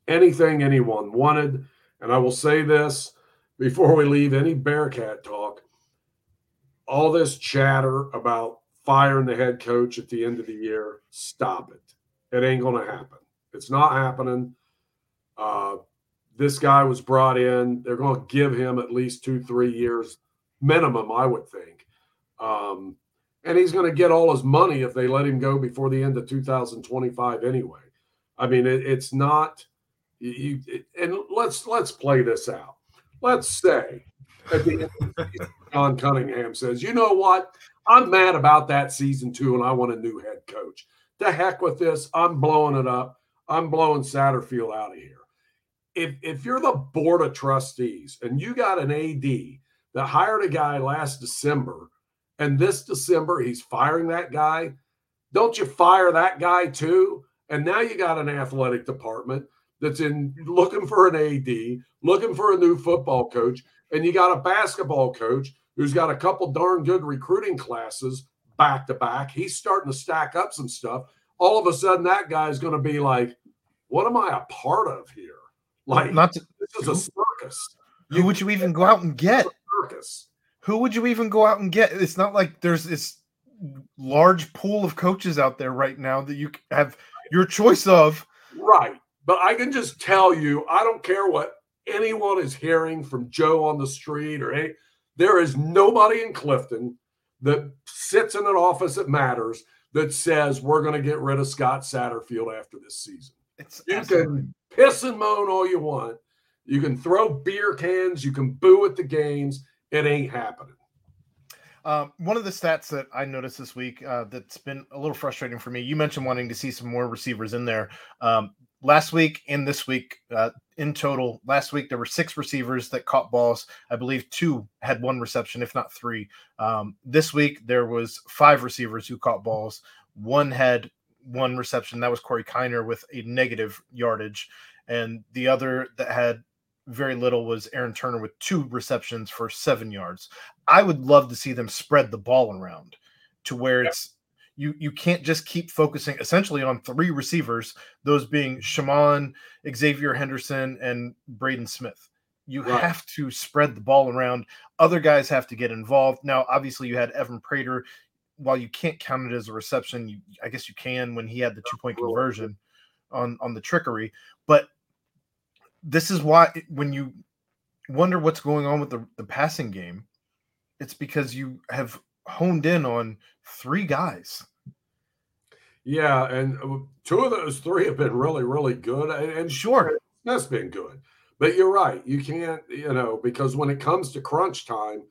anything anyone wanted. And I will say this before we leave any Bearcat talk, all this chatter about firing the head coach at the end of the year, stop it. It ain't going to happen. It's not happening. This guy was brought in. They're going to give him at least 2-3 years minimum, I would think. And he's going to get all his money if they let him go before the end of 2025 anyway. I mean, it's not – and let's play this out. Let's say at the end of John Cunningham says, you know what? I'm mad about that season 2, and I want a new head coach. To heck with this. I'm blowing it up. I'm blowing Satterfield out of here. If you're the board of trustees and you got an AD that hired a guy last December and this December he's firing that guy, don't you fire that guy too? And now you got an athletic department that's in looking for an AD, looking for a new football coach, and you got a basketball coach who's got a couple darn good recruiting classes back to back. He's starting to stack up some stuff. All of a sudden that guy's going to be like, what am I a part of here? Like, this is a circus. Who would you even go out and get? Circus. Who would you even go out and get? It's not like there's this large pool of coaches out there right now that you have your choice of. Right. But I can just tell you, I don't care what anyone is hearing from Joe on the street or any, there is nobody in Clifton that sits in an office that matters that says we're going to get rid of Scott Satterfield after this season. You can piss and moan all you want. You can throw beer cans. You can boo at the games. It ain't happening. One of the stats that I noticed this week that's been a little frustrating for me, you mentioned wanting to see some more receivers in there. Last week and this week, in total, last week there were 6 receivers that caught balls. I believe 2 had 1 reception, if not 3. This week there was 5 receivers who caught balls. 1 had 1 reception. That was Corey Kiner with a negative yardage. And the other that had very little was Aaron Turner with 2 receptions for 7 yards. I would love to see them spread the ball around to where it's you can't just keep focusing essentially on 3 receivers, those being Shaman, Xavier Henderson, and Braden Smith. You have to spread the ball around. Other guys have to get involved. Now, obviously you had Evan Prater. While you can't count it as a reception, I guess you can when he had the 2-point conversion on the trickery. But this is why when you wonder what's going on with the passing game, it's because you have honed in on 3 guys. Yeah, and 2 of those 3 have been really, really good. And sure, that's been good. But you're right. You can't, because when it comes to crunch time,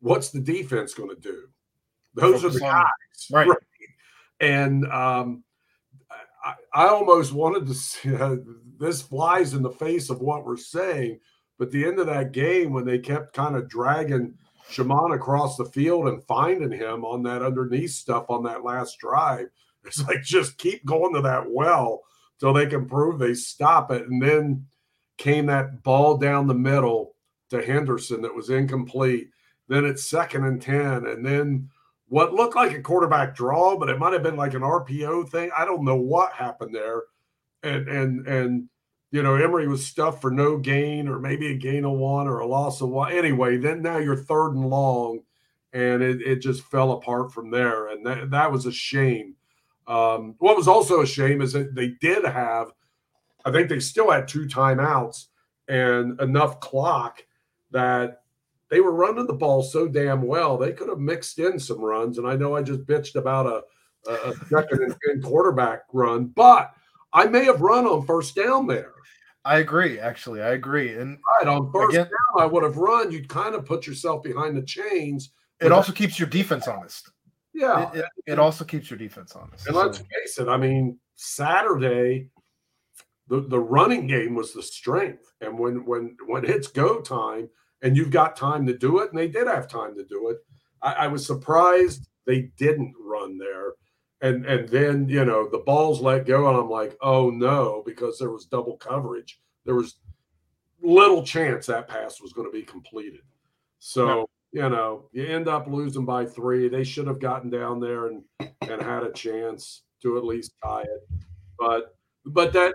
what's the defense going to do? Those are the guys, right? And I almost wanted to see this flies in the face of what we're saying, but the end of that game when they kept kind of dragging Shaman across the field and finding him on that underneath stuff on that last drive, it's like just keep going to that well till they can prove they stop it. And then came that ball down the middle to Henderson that was incomplete. Then it's 2nd and 10, and then what looked like a quarterback draw, but it might have been like an RPO thing. I don't know what happened there. And Emory was stuffed for no gain or maybe a gain of 1 or a loss of 1. Anyway, then now you're 3rd and long, and it just fell apart from there. And that was a shame. What was also a shame is that they did have – I think they still had 2 timeouts, and enough clock that they were running the ball so damn well, they could have mixed in some runs. And I know I just bitched about a second and quarterback run, but I may have run on first down there. I agree, actually. I agree. And right, on first down, I would have run. You'd kind of put yourself behind the chains. It also keeps your defense honest. Yeah. It also keeps your defense honest. And let's face it, I mean, Saturday, the running game was the strength. And when it's go time and you've got time to do it, and they did have time to do it, I was surprised they didn't run there. And then, you know, the ball's let go, and I'm like, oh, no, because there was double coverage. There was little chance that pass was going to be completed. So, you know, you end up losing by 3. They should have gotten down there and had a chance to at least tie it. But that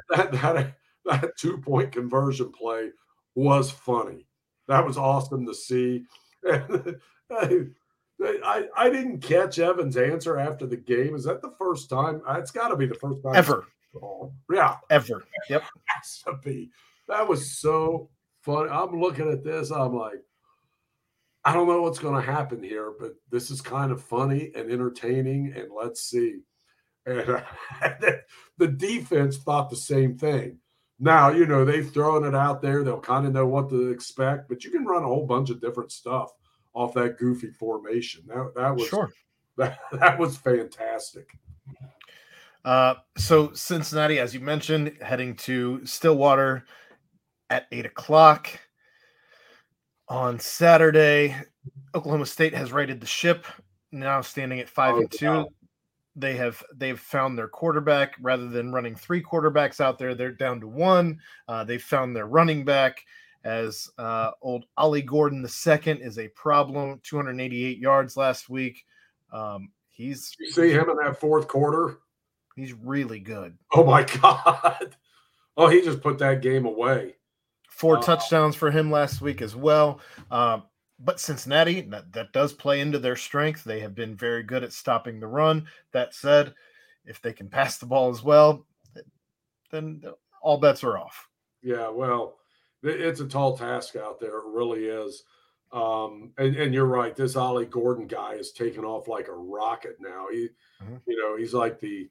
2-point conversion play was funny. That was awesome to see. And I didn't catch Evan's answer after the game. Is that the first time? It's got to be the first time ever. Yeah, ever. Yep, it has to be. That was so funny. I'm looking at this. I'm like, I don't know what's going to happen here, but this is kind of funny and entertaining. And let's see. And the defense thought the same thing. Now, you know, they've thrown it out there. They'll kind of know what to expect, but you can run a whole bunch of different stuff off that goofy formation. That was fantastic. So Cincinnati, as you mentioned, heading to Stillwater at 8:00 on Saturday. Oklahoma State has righted the ship, now standing at 5-2. Wow. They've found their quarterback. Rather than running 3 quarterbacks out there, they're down to 1. They've found their running back, as old Ollie Gordon II is a problem. 288 yards last week. You see him in that fourth quarter? He's really good. Oh, my God. Oh, he just put that game away. 4 touchdowns for him last week as well. But Cincinnati, that does play into their strength. They have been very good at stopping the run. That said, if they can pass the ball as well, then all bets are off. Yeah, well, it's a tall task out there. It really is. And you're right. This Ollie Gordon guy is taking off like a rocket now. He's like the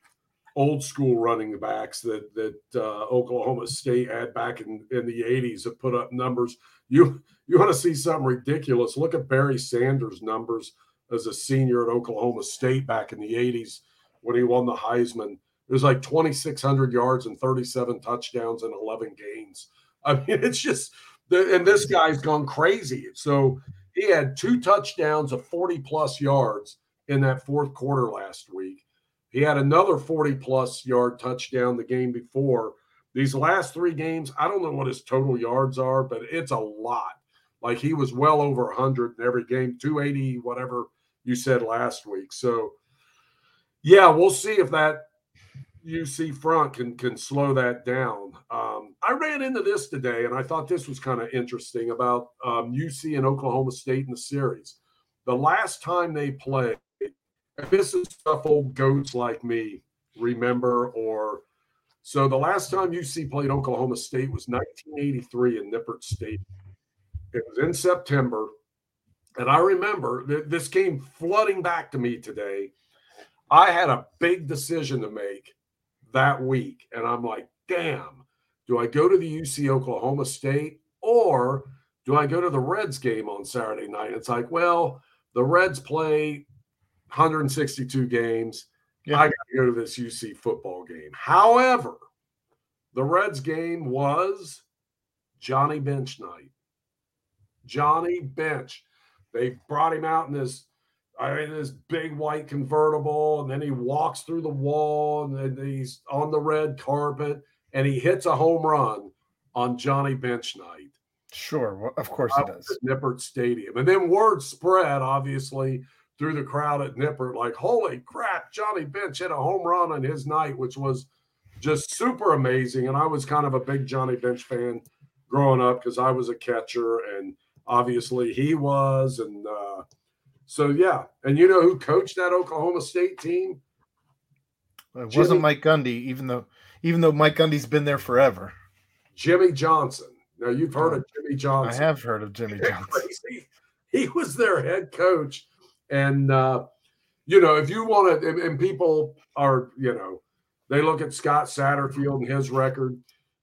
old school running backs that Oklahoma State had back in the 80s that put up numbers. You want to see something ridiculous? Look at Barry Sanders' numbers as a senior at Oklahoma State back in the 80s when he won the Heisman. It was like 2,600 yards and 37 touchdowns in 11 games. I mean, it's just – and this guy's gone crazy. So he had 2 touchdowns of 40-plus yards in that fourth quarter last week. He had another 40-plus yard touchdown the game before. These last 3 games, I don't know what his total yards are, but it's a lot. Like, he was well over 100 in every game, 280, whatever you said last week. So, yeah, we'll see if that – UC front can slow that down. I ran into this today, and I thought this was kind of interesting about UC and Oklahoma State in the series. The last time they played, and this is stuff old goats like me remember, so the last time UC played Oklahoma State was 1983 in Nippert Stadium. It was in September, and I remember this came flooding back to me today. I had a big decision to make that week, and I'm like, damn, do I go to the UC Oklahoma State or do I go to the Reds game on Saturday night? It's like, well, the Reds play 162 games. Yeah. I got to go to this UC football game. However, the Reds game was Johnny Bench night. Johnny Bench. They brought him out in this big white convertible, and then he walks through the wall, and then he's on the red carpet, and he hits a home run on Johnny Bench night. Sure, well, of course he does. At Nippert Stadium. And then word spread, obviously, through the crowd at Nippert, like, holy crap, Johnny Bench hit a home run on his night, which was just super amazing. And I was kind of a big Johnny Bench fan growing up because I was a catcher, and obviously he was, and so, yeah, and you know who coached that Oklahoma State team? It wasn't Mike Gundy, even though Mike Gundy's been there forever. Jimmy Johnson. Now, you've heard of Jimmy Johnson. I have heard of Jimmy Johnson. Crazy. He was their head coach. And, you know, if you want to – and people are, you know, they look at Scott Satterfield and his record.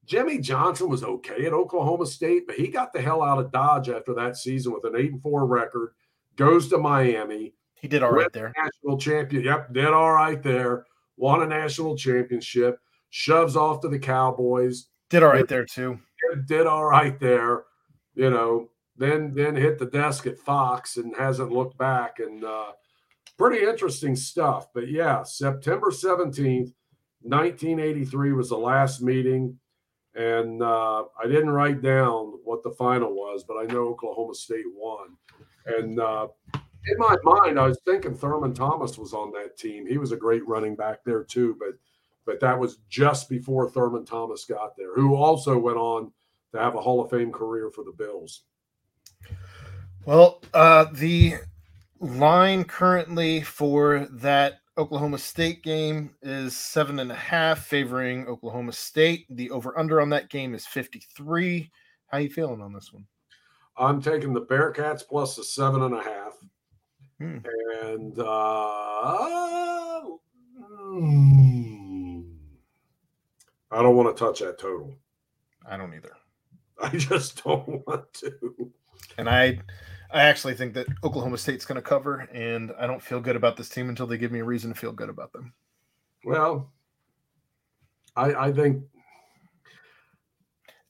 Jimmy Johnson was okay at Oklahoma State, but he got the hell out of Dodge after that season with an 8-4 record, goes to Miami. He did all right there. National champion. Yep, did all right there. Won a national championship. Shoves off to the Cowboys. Did all right there, too. Did all right there. You know, then hit the desk at Fox and hasn't looked back. And pretty interesting stuff. But, yeah, September 17th, 1983 was the last meeting. And I didn't write down what the final was, but I know Oklahoma State won. And in my mind, I was thinking Thurman Thomas was on that team. He was a great running back there too, but that was just before Thurman Thomas got there, who also went on to have a Hall of Fame career for the Bills. Well, the line currently for that Oklahoma State game is 7.5 favoring Oklahoma State. The over-under on that game is 53. How you feeling on this one? I'm taking the Bearcats plus the 7.5. And I don't want to touch that total. I don't either. I just don't want to. And I actually think that Oklahoma State's going to cover, and I don't feel good about this team until they give me a reason to feel good about them. Well, I think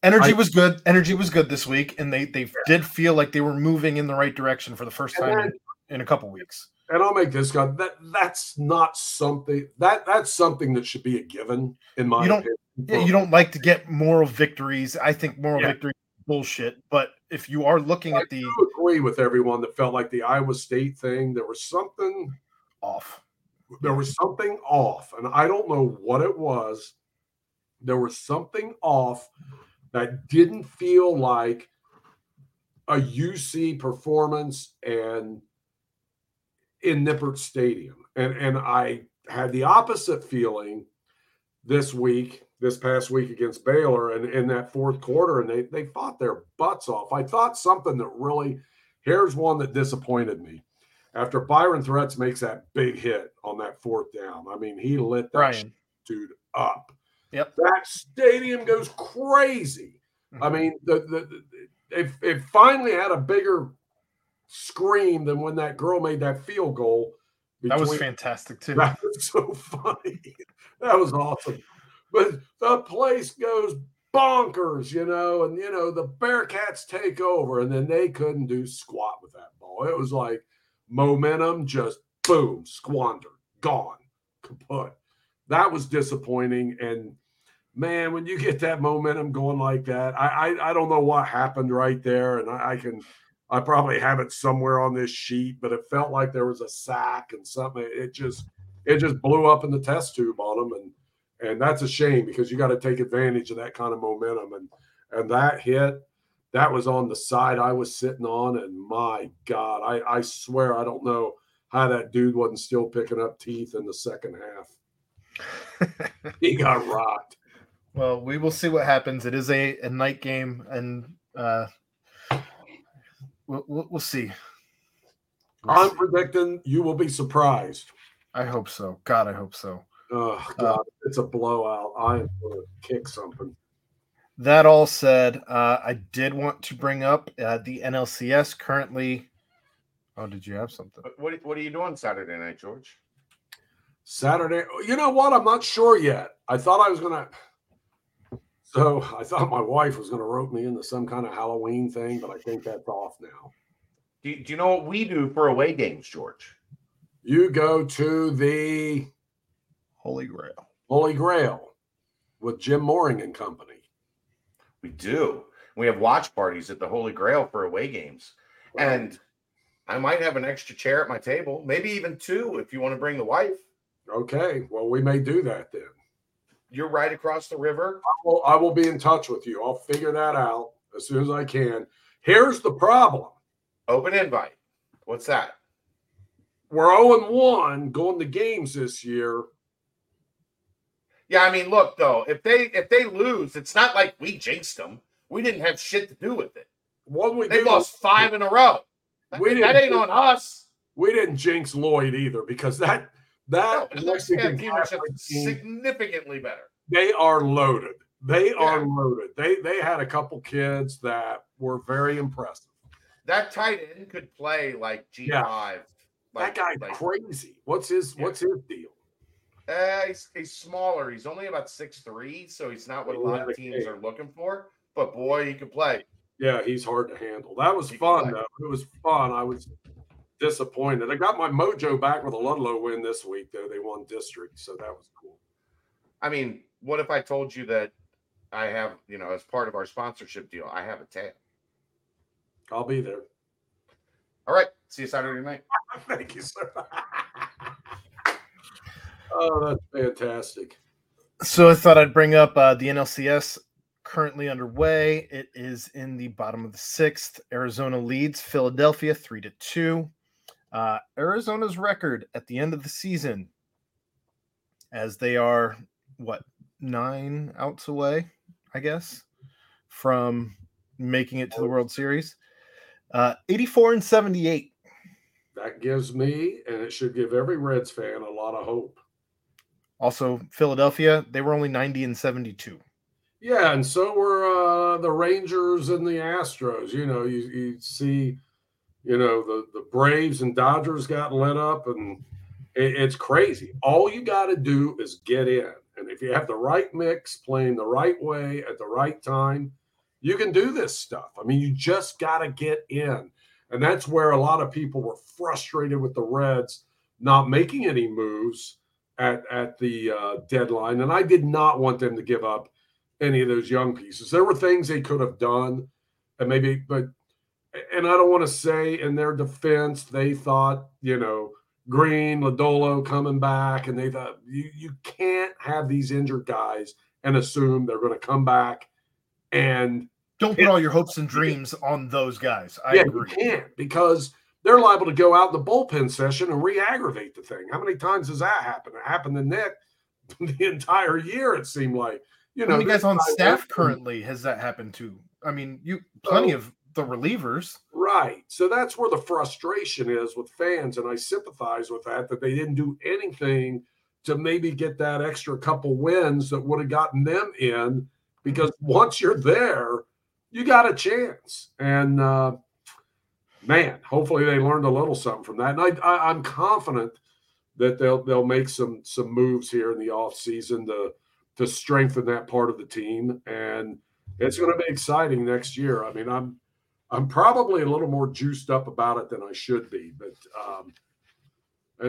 energy was good. Energy was good this week, and they did feel like they were moving in the right direction for the first time in a couple weeks. And I'll make this guy that's not something that's something that should be a given in my opinion. Yeah, you don't like to get moral victories. I think moral victories is bullshit, but if you are looking at the, I do agree with everyone that felt like the Iowa State thing. There was something off. There was something off, and I don't know what it was. There was something off that didn't feel like a UC performance and in Nippert Stadium, and I had the opposite feeling this past week against Baylor, and in that fourth quarter, and they fought their butts off. I thought something that really – here's one that disappointed me. After Byron Threats makes that big hit on that fourth down, I mean, he lit that dude up. Yep. That stadium goes crazy. Mm-hmm. I mean, it finally had a bigger scream than when that girl made that field goal. That was fantastic, too. That was so funny. That was awesome. But the place goes bonkers, you know, and, you know, the Bearcats take over, and then they couldn't do squat with that ball. It was like momentum just, boom, squandered, gone, kaput. That was disappointing, and, man, when you get that momentum going like that, I don't know what happened right there, and I probably have it somewhere on this sheet, but it felt like there was a sack and something. It just blew up in the test tube on them, and that's a shame because you got to take advantage of that kind of momentum. And that hit, that was on the side I was sitting on, and my God, I swear I don't know how that dude wasn't still picking up teeth in the second half. He got rocked. Well, we will see what happens. It is a night game, and we'll see. I'm predicting you will be surprised. I hope so. God, I hope so. Oh, God, it's a blowout. I'm going to kick something. That all said, I did want to bring up the NLCS currently. Oh, did you have something? What are you doing Saturday night, George? Saturday? You know what? I'm not sure yet. I thought I was going to... So I thought my wife was going to rope me into some kind of Halloween thing, but I think that's off now. Do you know what we do for away games, George? You go to the Holy Grail. Holy Grail with Jim Mooring and company. We do. We have watch parties at the Holy Grail for away games. Right. And I might have an extra chair at my table, maybe even two if you want to bring the wife. Okay. Well, we may do that then. You're right across the river. I will be in touch with you. I'll figure that out as soon as I can. Here's the problem. Open invite. What's that? We're 0-1 going to games this year. Yeah, I mean, look, though, if they lose, it's not like we jinxed them. We didn't have shit to do with it. They lost 5 in a row. That ain't on us. We didn't jinx Lloyd either, because that Lexington team, significantly better. They are loaded. They had a couple kids that were very impressive. That tight end could play like G5. Yeah. Like, that guy's crazy. What's his deal? He's smaller. He's only about 6'3", so he's not what a lot of teams are looking for. But, boy, he can play. Yeah, he's hard to handle. That was fun, though. It was fun. I was disappointed. I got my mojo back with a Ludlow win this week, though. They won district, so that was cool. I mean, what if I told you that I have, as part of our sponsorship deal, I have a tail? I'll be there. All right. See you Saturday night. Thank you, sir. Oh, that's fantastic. So I thought I'd bring up the NLCS currently underway. It is in the bottom of the sixth. Arizona leads Philadelphia 3-2. Arizona's record at the end of the season, as they are, 9 outs away, I guess, from making it to the World Series. 84-78. That gives me, and it should give every Reds fan, a lot of hope. Also, Philadelphia, they were only 90-72. Yeah, and so were the Rangers and the Astros. You see, the Braves and Dodgers got lit up, and it's crazy. All you got to do is get in. And if you have the right mix, playing the right way at the right time, you can do this stuff. I mean, you just got to get in. And that's where a lot of people were frustrated with the Reds not making any moves at the deadline. And I did not want them to give up any of those young pieces. There were things they could have done, and I don't want to say in their defense, they thought, Green, Lodolo coming back, and they thought you can't have these injured guys and assume they're going to come back and don't put all your hopes and dreams on those guys. I agree. You can't, because they're liable to go out in the bullpen session and re-aggravate the thing. How many times does that happen? It happened to Nick the entire year, it seemed like. How many guys on staff currently has that happened to? I mean, plenty of the relievers. Right. So that's where the frustration is with fans, and I sympathize with that they didn't do anything to maybe get that extra couple wins that would have gotten them in, because once you're there – you got a chance. And, hopefully they learned a little something from that. And I'm confident that they'll make some moves here in the offseason to strengthen that part of the team. And it's going to be exciting next year. I mean, I'm probably a little more juiced up about it than I should be. But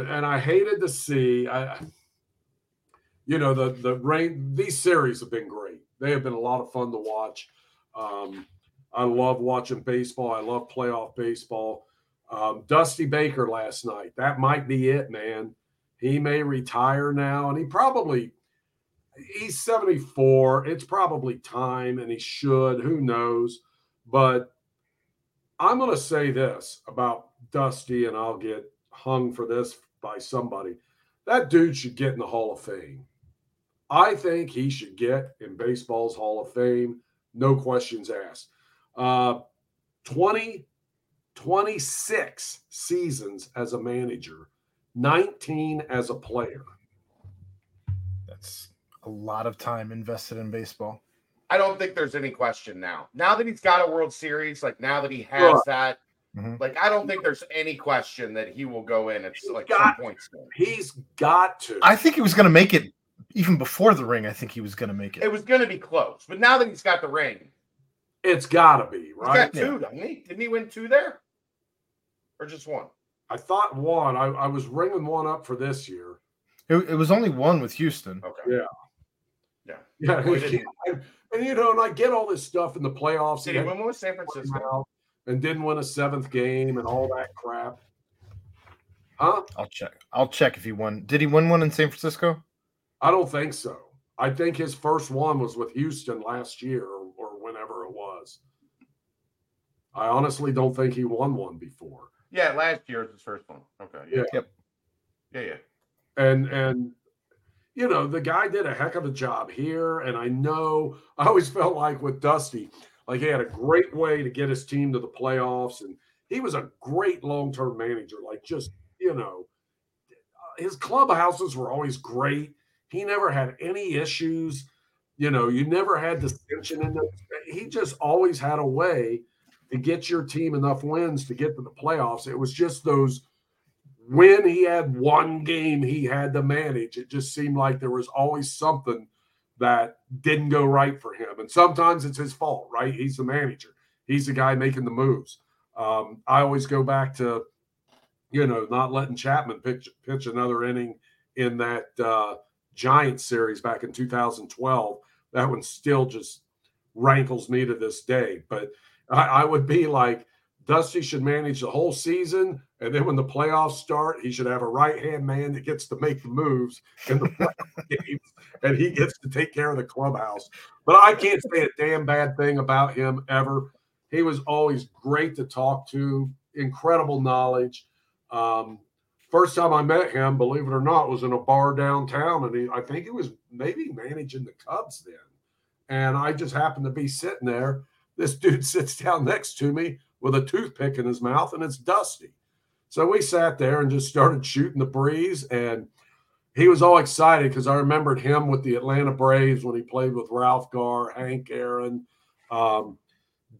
and I hated to see the rain. These series have been great. They have been a lot of fun to watch. I love watching baseball. I love playoff baseball. Dusty Baker last night, that might be it, man. He may retire now, and he's 74. It's probably time, and he should. Who knows? But I'm going to say this about Dusty, and I'll get hung for this by somebody. That dude should get in the Hall of Fame. I think he should get in baseball's Hall of Fame. No questions asked. 26 seasons as a manager, 19 as a player. That's a lot of time invested in baseball. I don't think there's any question now. Now that he's got a World Series, now that he has that, I don't think there's any question that he will go in at some point soon. He's got to. I think he was going to make it. Even before the ring, I think he was going to make it. It was going to be close. But now that he's got the ring. It's got to be, right? He's got 2, doesn't he? Didn't he win 2 there? Or just 1? I thought 1. I was ringing 1 up for this year. It was only 1 with Houston. Okay. Yeah. And I get all this stuff in the playoffs. Did he win with San Francisco? And didn't win a 7th game and all that crap. Huh? I'll check if he won. Did he win 1 in San Francisco? I don't think so. I think his first one was with Houston last year or whenever it was. I honestly don't think he won 1 before. Yeah, last year was his first one. Okay. Yeah. Yep. Yeah. And the guy did a heck of a job here. And I always felt like with Dusty, Like, he had a great way to get his team to the playoffs, and he was a great long-term manager. Like, just, you know, his clubhouses were always great. He never had any issues. You know, you never had dissension in those. He just always had a way to get your team enough wins to get to the playoffs. It was just those, when he had one game he had to manage, it just seemed like there was always something that didn't go right for him. And sometimes it's his fault, right? He's the manager. He's the guy making the moves. I always go back to, you know, not letting Chapman pitch another inning in that Giants series back in 2012. That one still just rankles me to this day. But I would be like, Dusty should manage the whole season, and then when the playoffs start, he should have a right-hand man that gets to make the moves in the playoff games, and he gets to take care of the clubhouse. But I can't say a damn bad thing about him ever. He was always great to talk to, incredible knowledge. First time I met him, believe it or not, was in a bar downtown, and I think he was maybe managing the Cubs then. And I just happened to be sitting there. This dude sits down next to me with a toothpick in his mouth, and it's Dusty. So we sat there and just started shooting the breeze, and he was all excited because I remembered him with the Atlanta Braves when he played with Ralph Garr, Hank Aaron,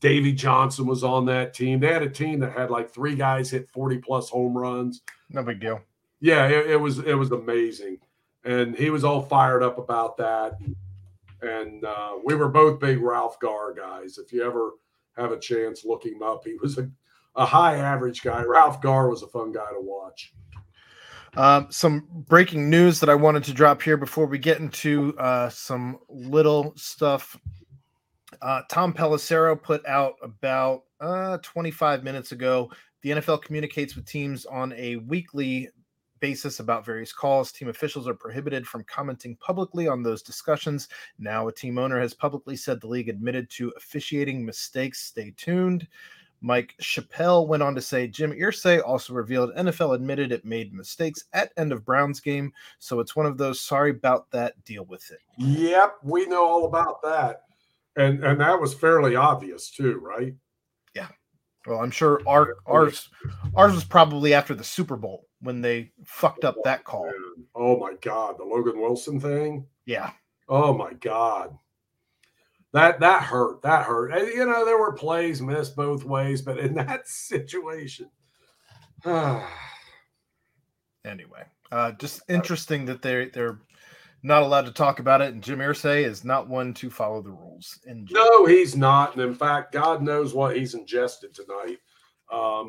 Davey Johnson was on that team. They had a team that had like three guys hit 40-plus home runs. No big deal. Yeah, it was amazing, and he was all fired up about that. And we were both big Ralph Garr guys. If you ever have a chance, look him up. He was a high average guy. Ralph Garr was a fun guy to watch. Some breaking news that I wanted to drop here before we get into some little stuff. Tom Pelissero put out about 25 minutes ago, the NFL communicates with teams on a weekly basis about various calls. Team officials are prohibited from commenting publicly on those discussions. Now a team owner has publicly said the league admitted to officiating mistakes. Stay tuned. Mike Chappelle went on to say Jim Irsay also revealed NFL admitted it made mistakes at end of Browns game. So it's one of those, sorry about that, deal with it. Yep, we know all about that. And that was fairly obvious too, right? Yeah. Well, I'm sure ours was probably after the Super Bowl, when they fucked up that call. Oh, my God. The Logan Wilson thing? Yeah. Oh, my God. That hurt. That hurt. And, you know, there were plays missed both ways, but in that situation. Anyway, just interesting that they're not allowed to talk about it, and Jim Irsay is not one to follow the rules. No, he's not. And, in fact, God knows what he's ingested tonight.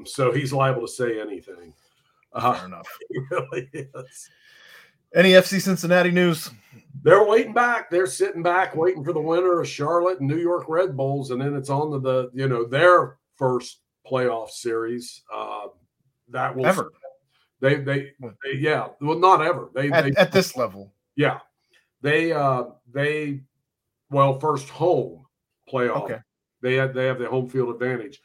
So he's liable to say anything. Fair enough. It really is. Any FC Cincinnati news? They're waiting back. They're sitting back, waiting for the winner of Charlotte and New York Red Bulls, and then it's on to the, you know, their first playoff series. That will ever. They yeah. Well, not ever. At this level. Yeah. They first home playoff. Okay. They have the home field advantage.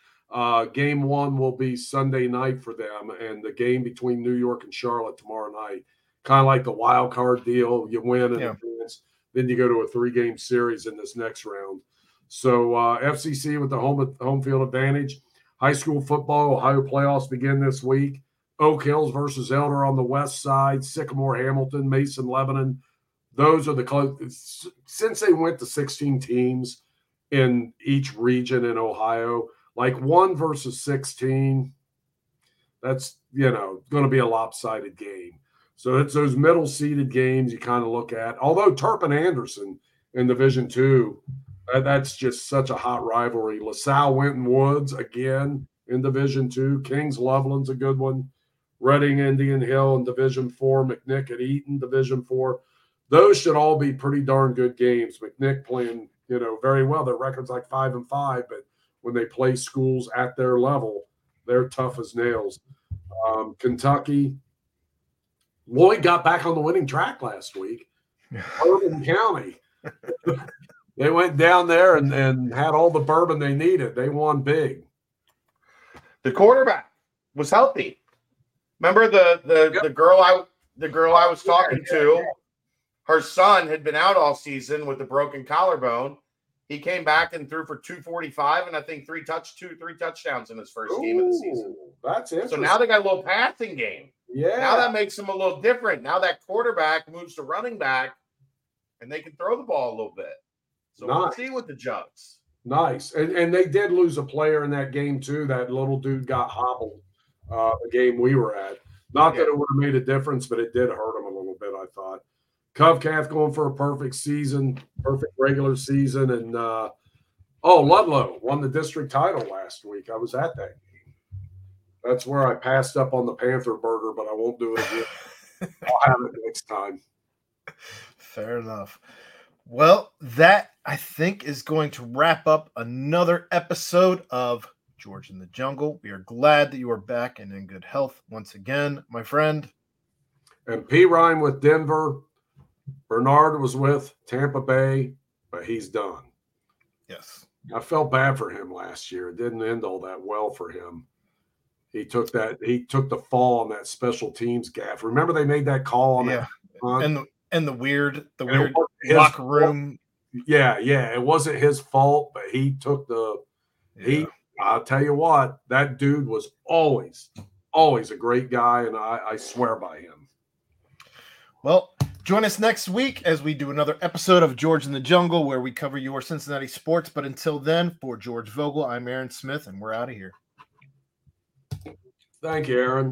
Game one will be Sunday night for them, and the game between New York and Charlotte tomorrow night, kind of like the wild card deal. You win and advance, then you go to a 3-game series in this next round. So FCC with the home field advantage. High school football, Ohio playoffs begin this week. Oak Hills versus Elder on the west side, Sycamore Hamilton, Mason Lebanon. Those are the close. Since they went to 16 teams in each region in Ohio, like 1 versus 16, that's, you know, going to be a lopsided game. So it's those middle-seeded games you kind of look at. Although Turpin Anderson in Division II, that's just such a hot rivalry. LaSalle Winton Woods again in Division II. Kings Loveland's a good one. Reading Indian Hill in Division IV. McNick at Eaton, Division IV. Those should all be pretty darn good games. McNick playing, you know, very well. Their record's like 5-5, but when they play schools at their level, they're tough as nails. Kentucky, Lloyd got back on the winning track last week. Bourbon County. They went down there and had all the bourbon they needed. They won big. The quarterback was healthy. Remember the girl I was talking to? Her son had been out all season with a broken collarbone. He came back and threw for 245 and I think three touchdowns in his first game of the season. That's it. So now they got a little passing game. Yeah. Now that makes them a little different. Now that quarterback moves to running back and they can throw the ball a little bit. So nice. We'll see with the Jugs. Nice. And they did lose a player in that game too. That little dude got hobbled the game we were at. Not that it would have made a difference, but it did hurt him a little bit, I thought. Covcath going for a perfect season, perfect regular season. And, Ludlow won the district title last week. I was at that game. That's where I passed up on the Panther burger, but I won't do it again. I'll have it next time. Fair enough. Well, that, I think, is going to wrap up another episode of George in the Jungle. We are glad that you are back and in good health once again, my friend. And P. Ryan with Denver. Bernard was with Tampa Bay, but he's done. Yes. I felt bad for him last year. It didn't end all that well for him. He took the fall on that special teams gaffe. Remember they made that call on that? And the weird locker room. Yeah. It wasn't his fault, but he took I'll tell you what, that dude was always a great guy, and I swear by him. Well, join us next week as we do another episode of George in the Jungle where we cover your Cincinnati sports. But until then, for George Vogel, I'm Aaron Smith, and we're out of here. Thank you, Aaron.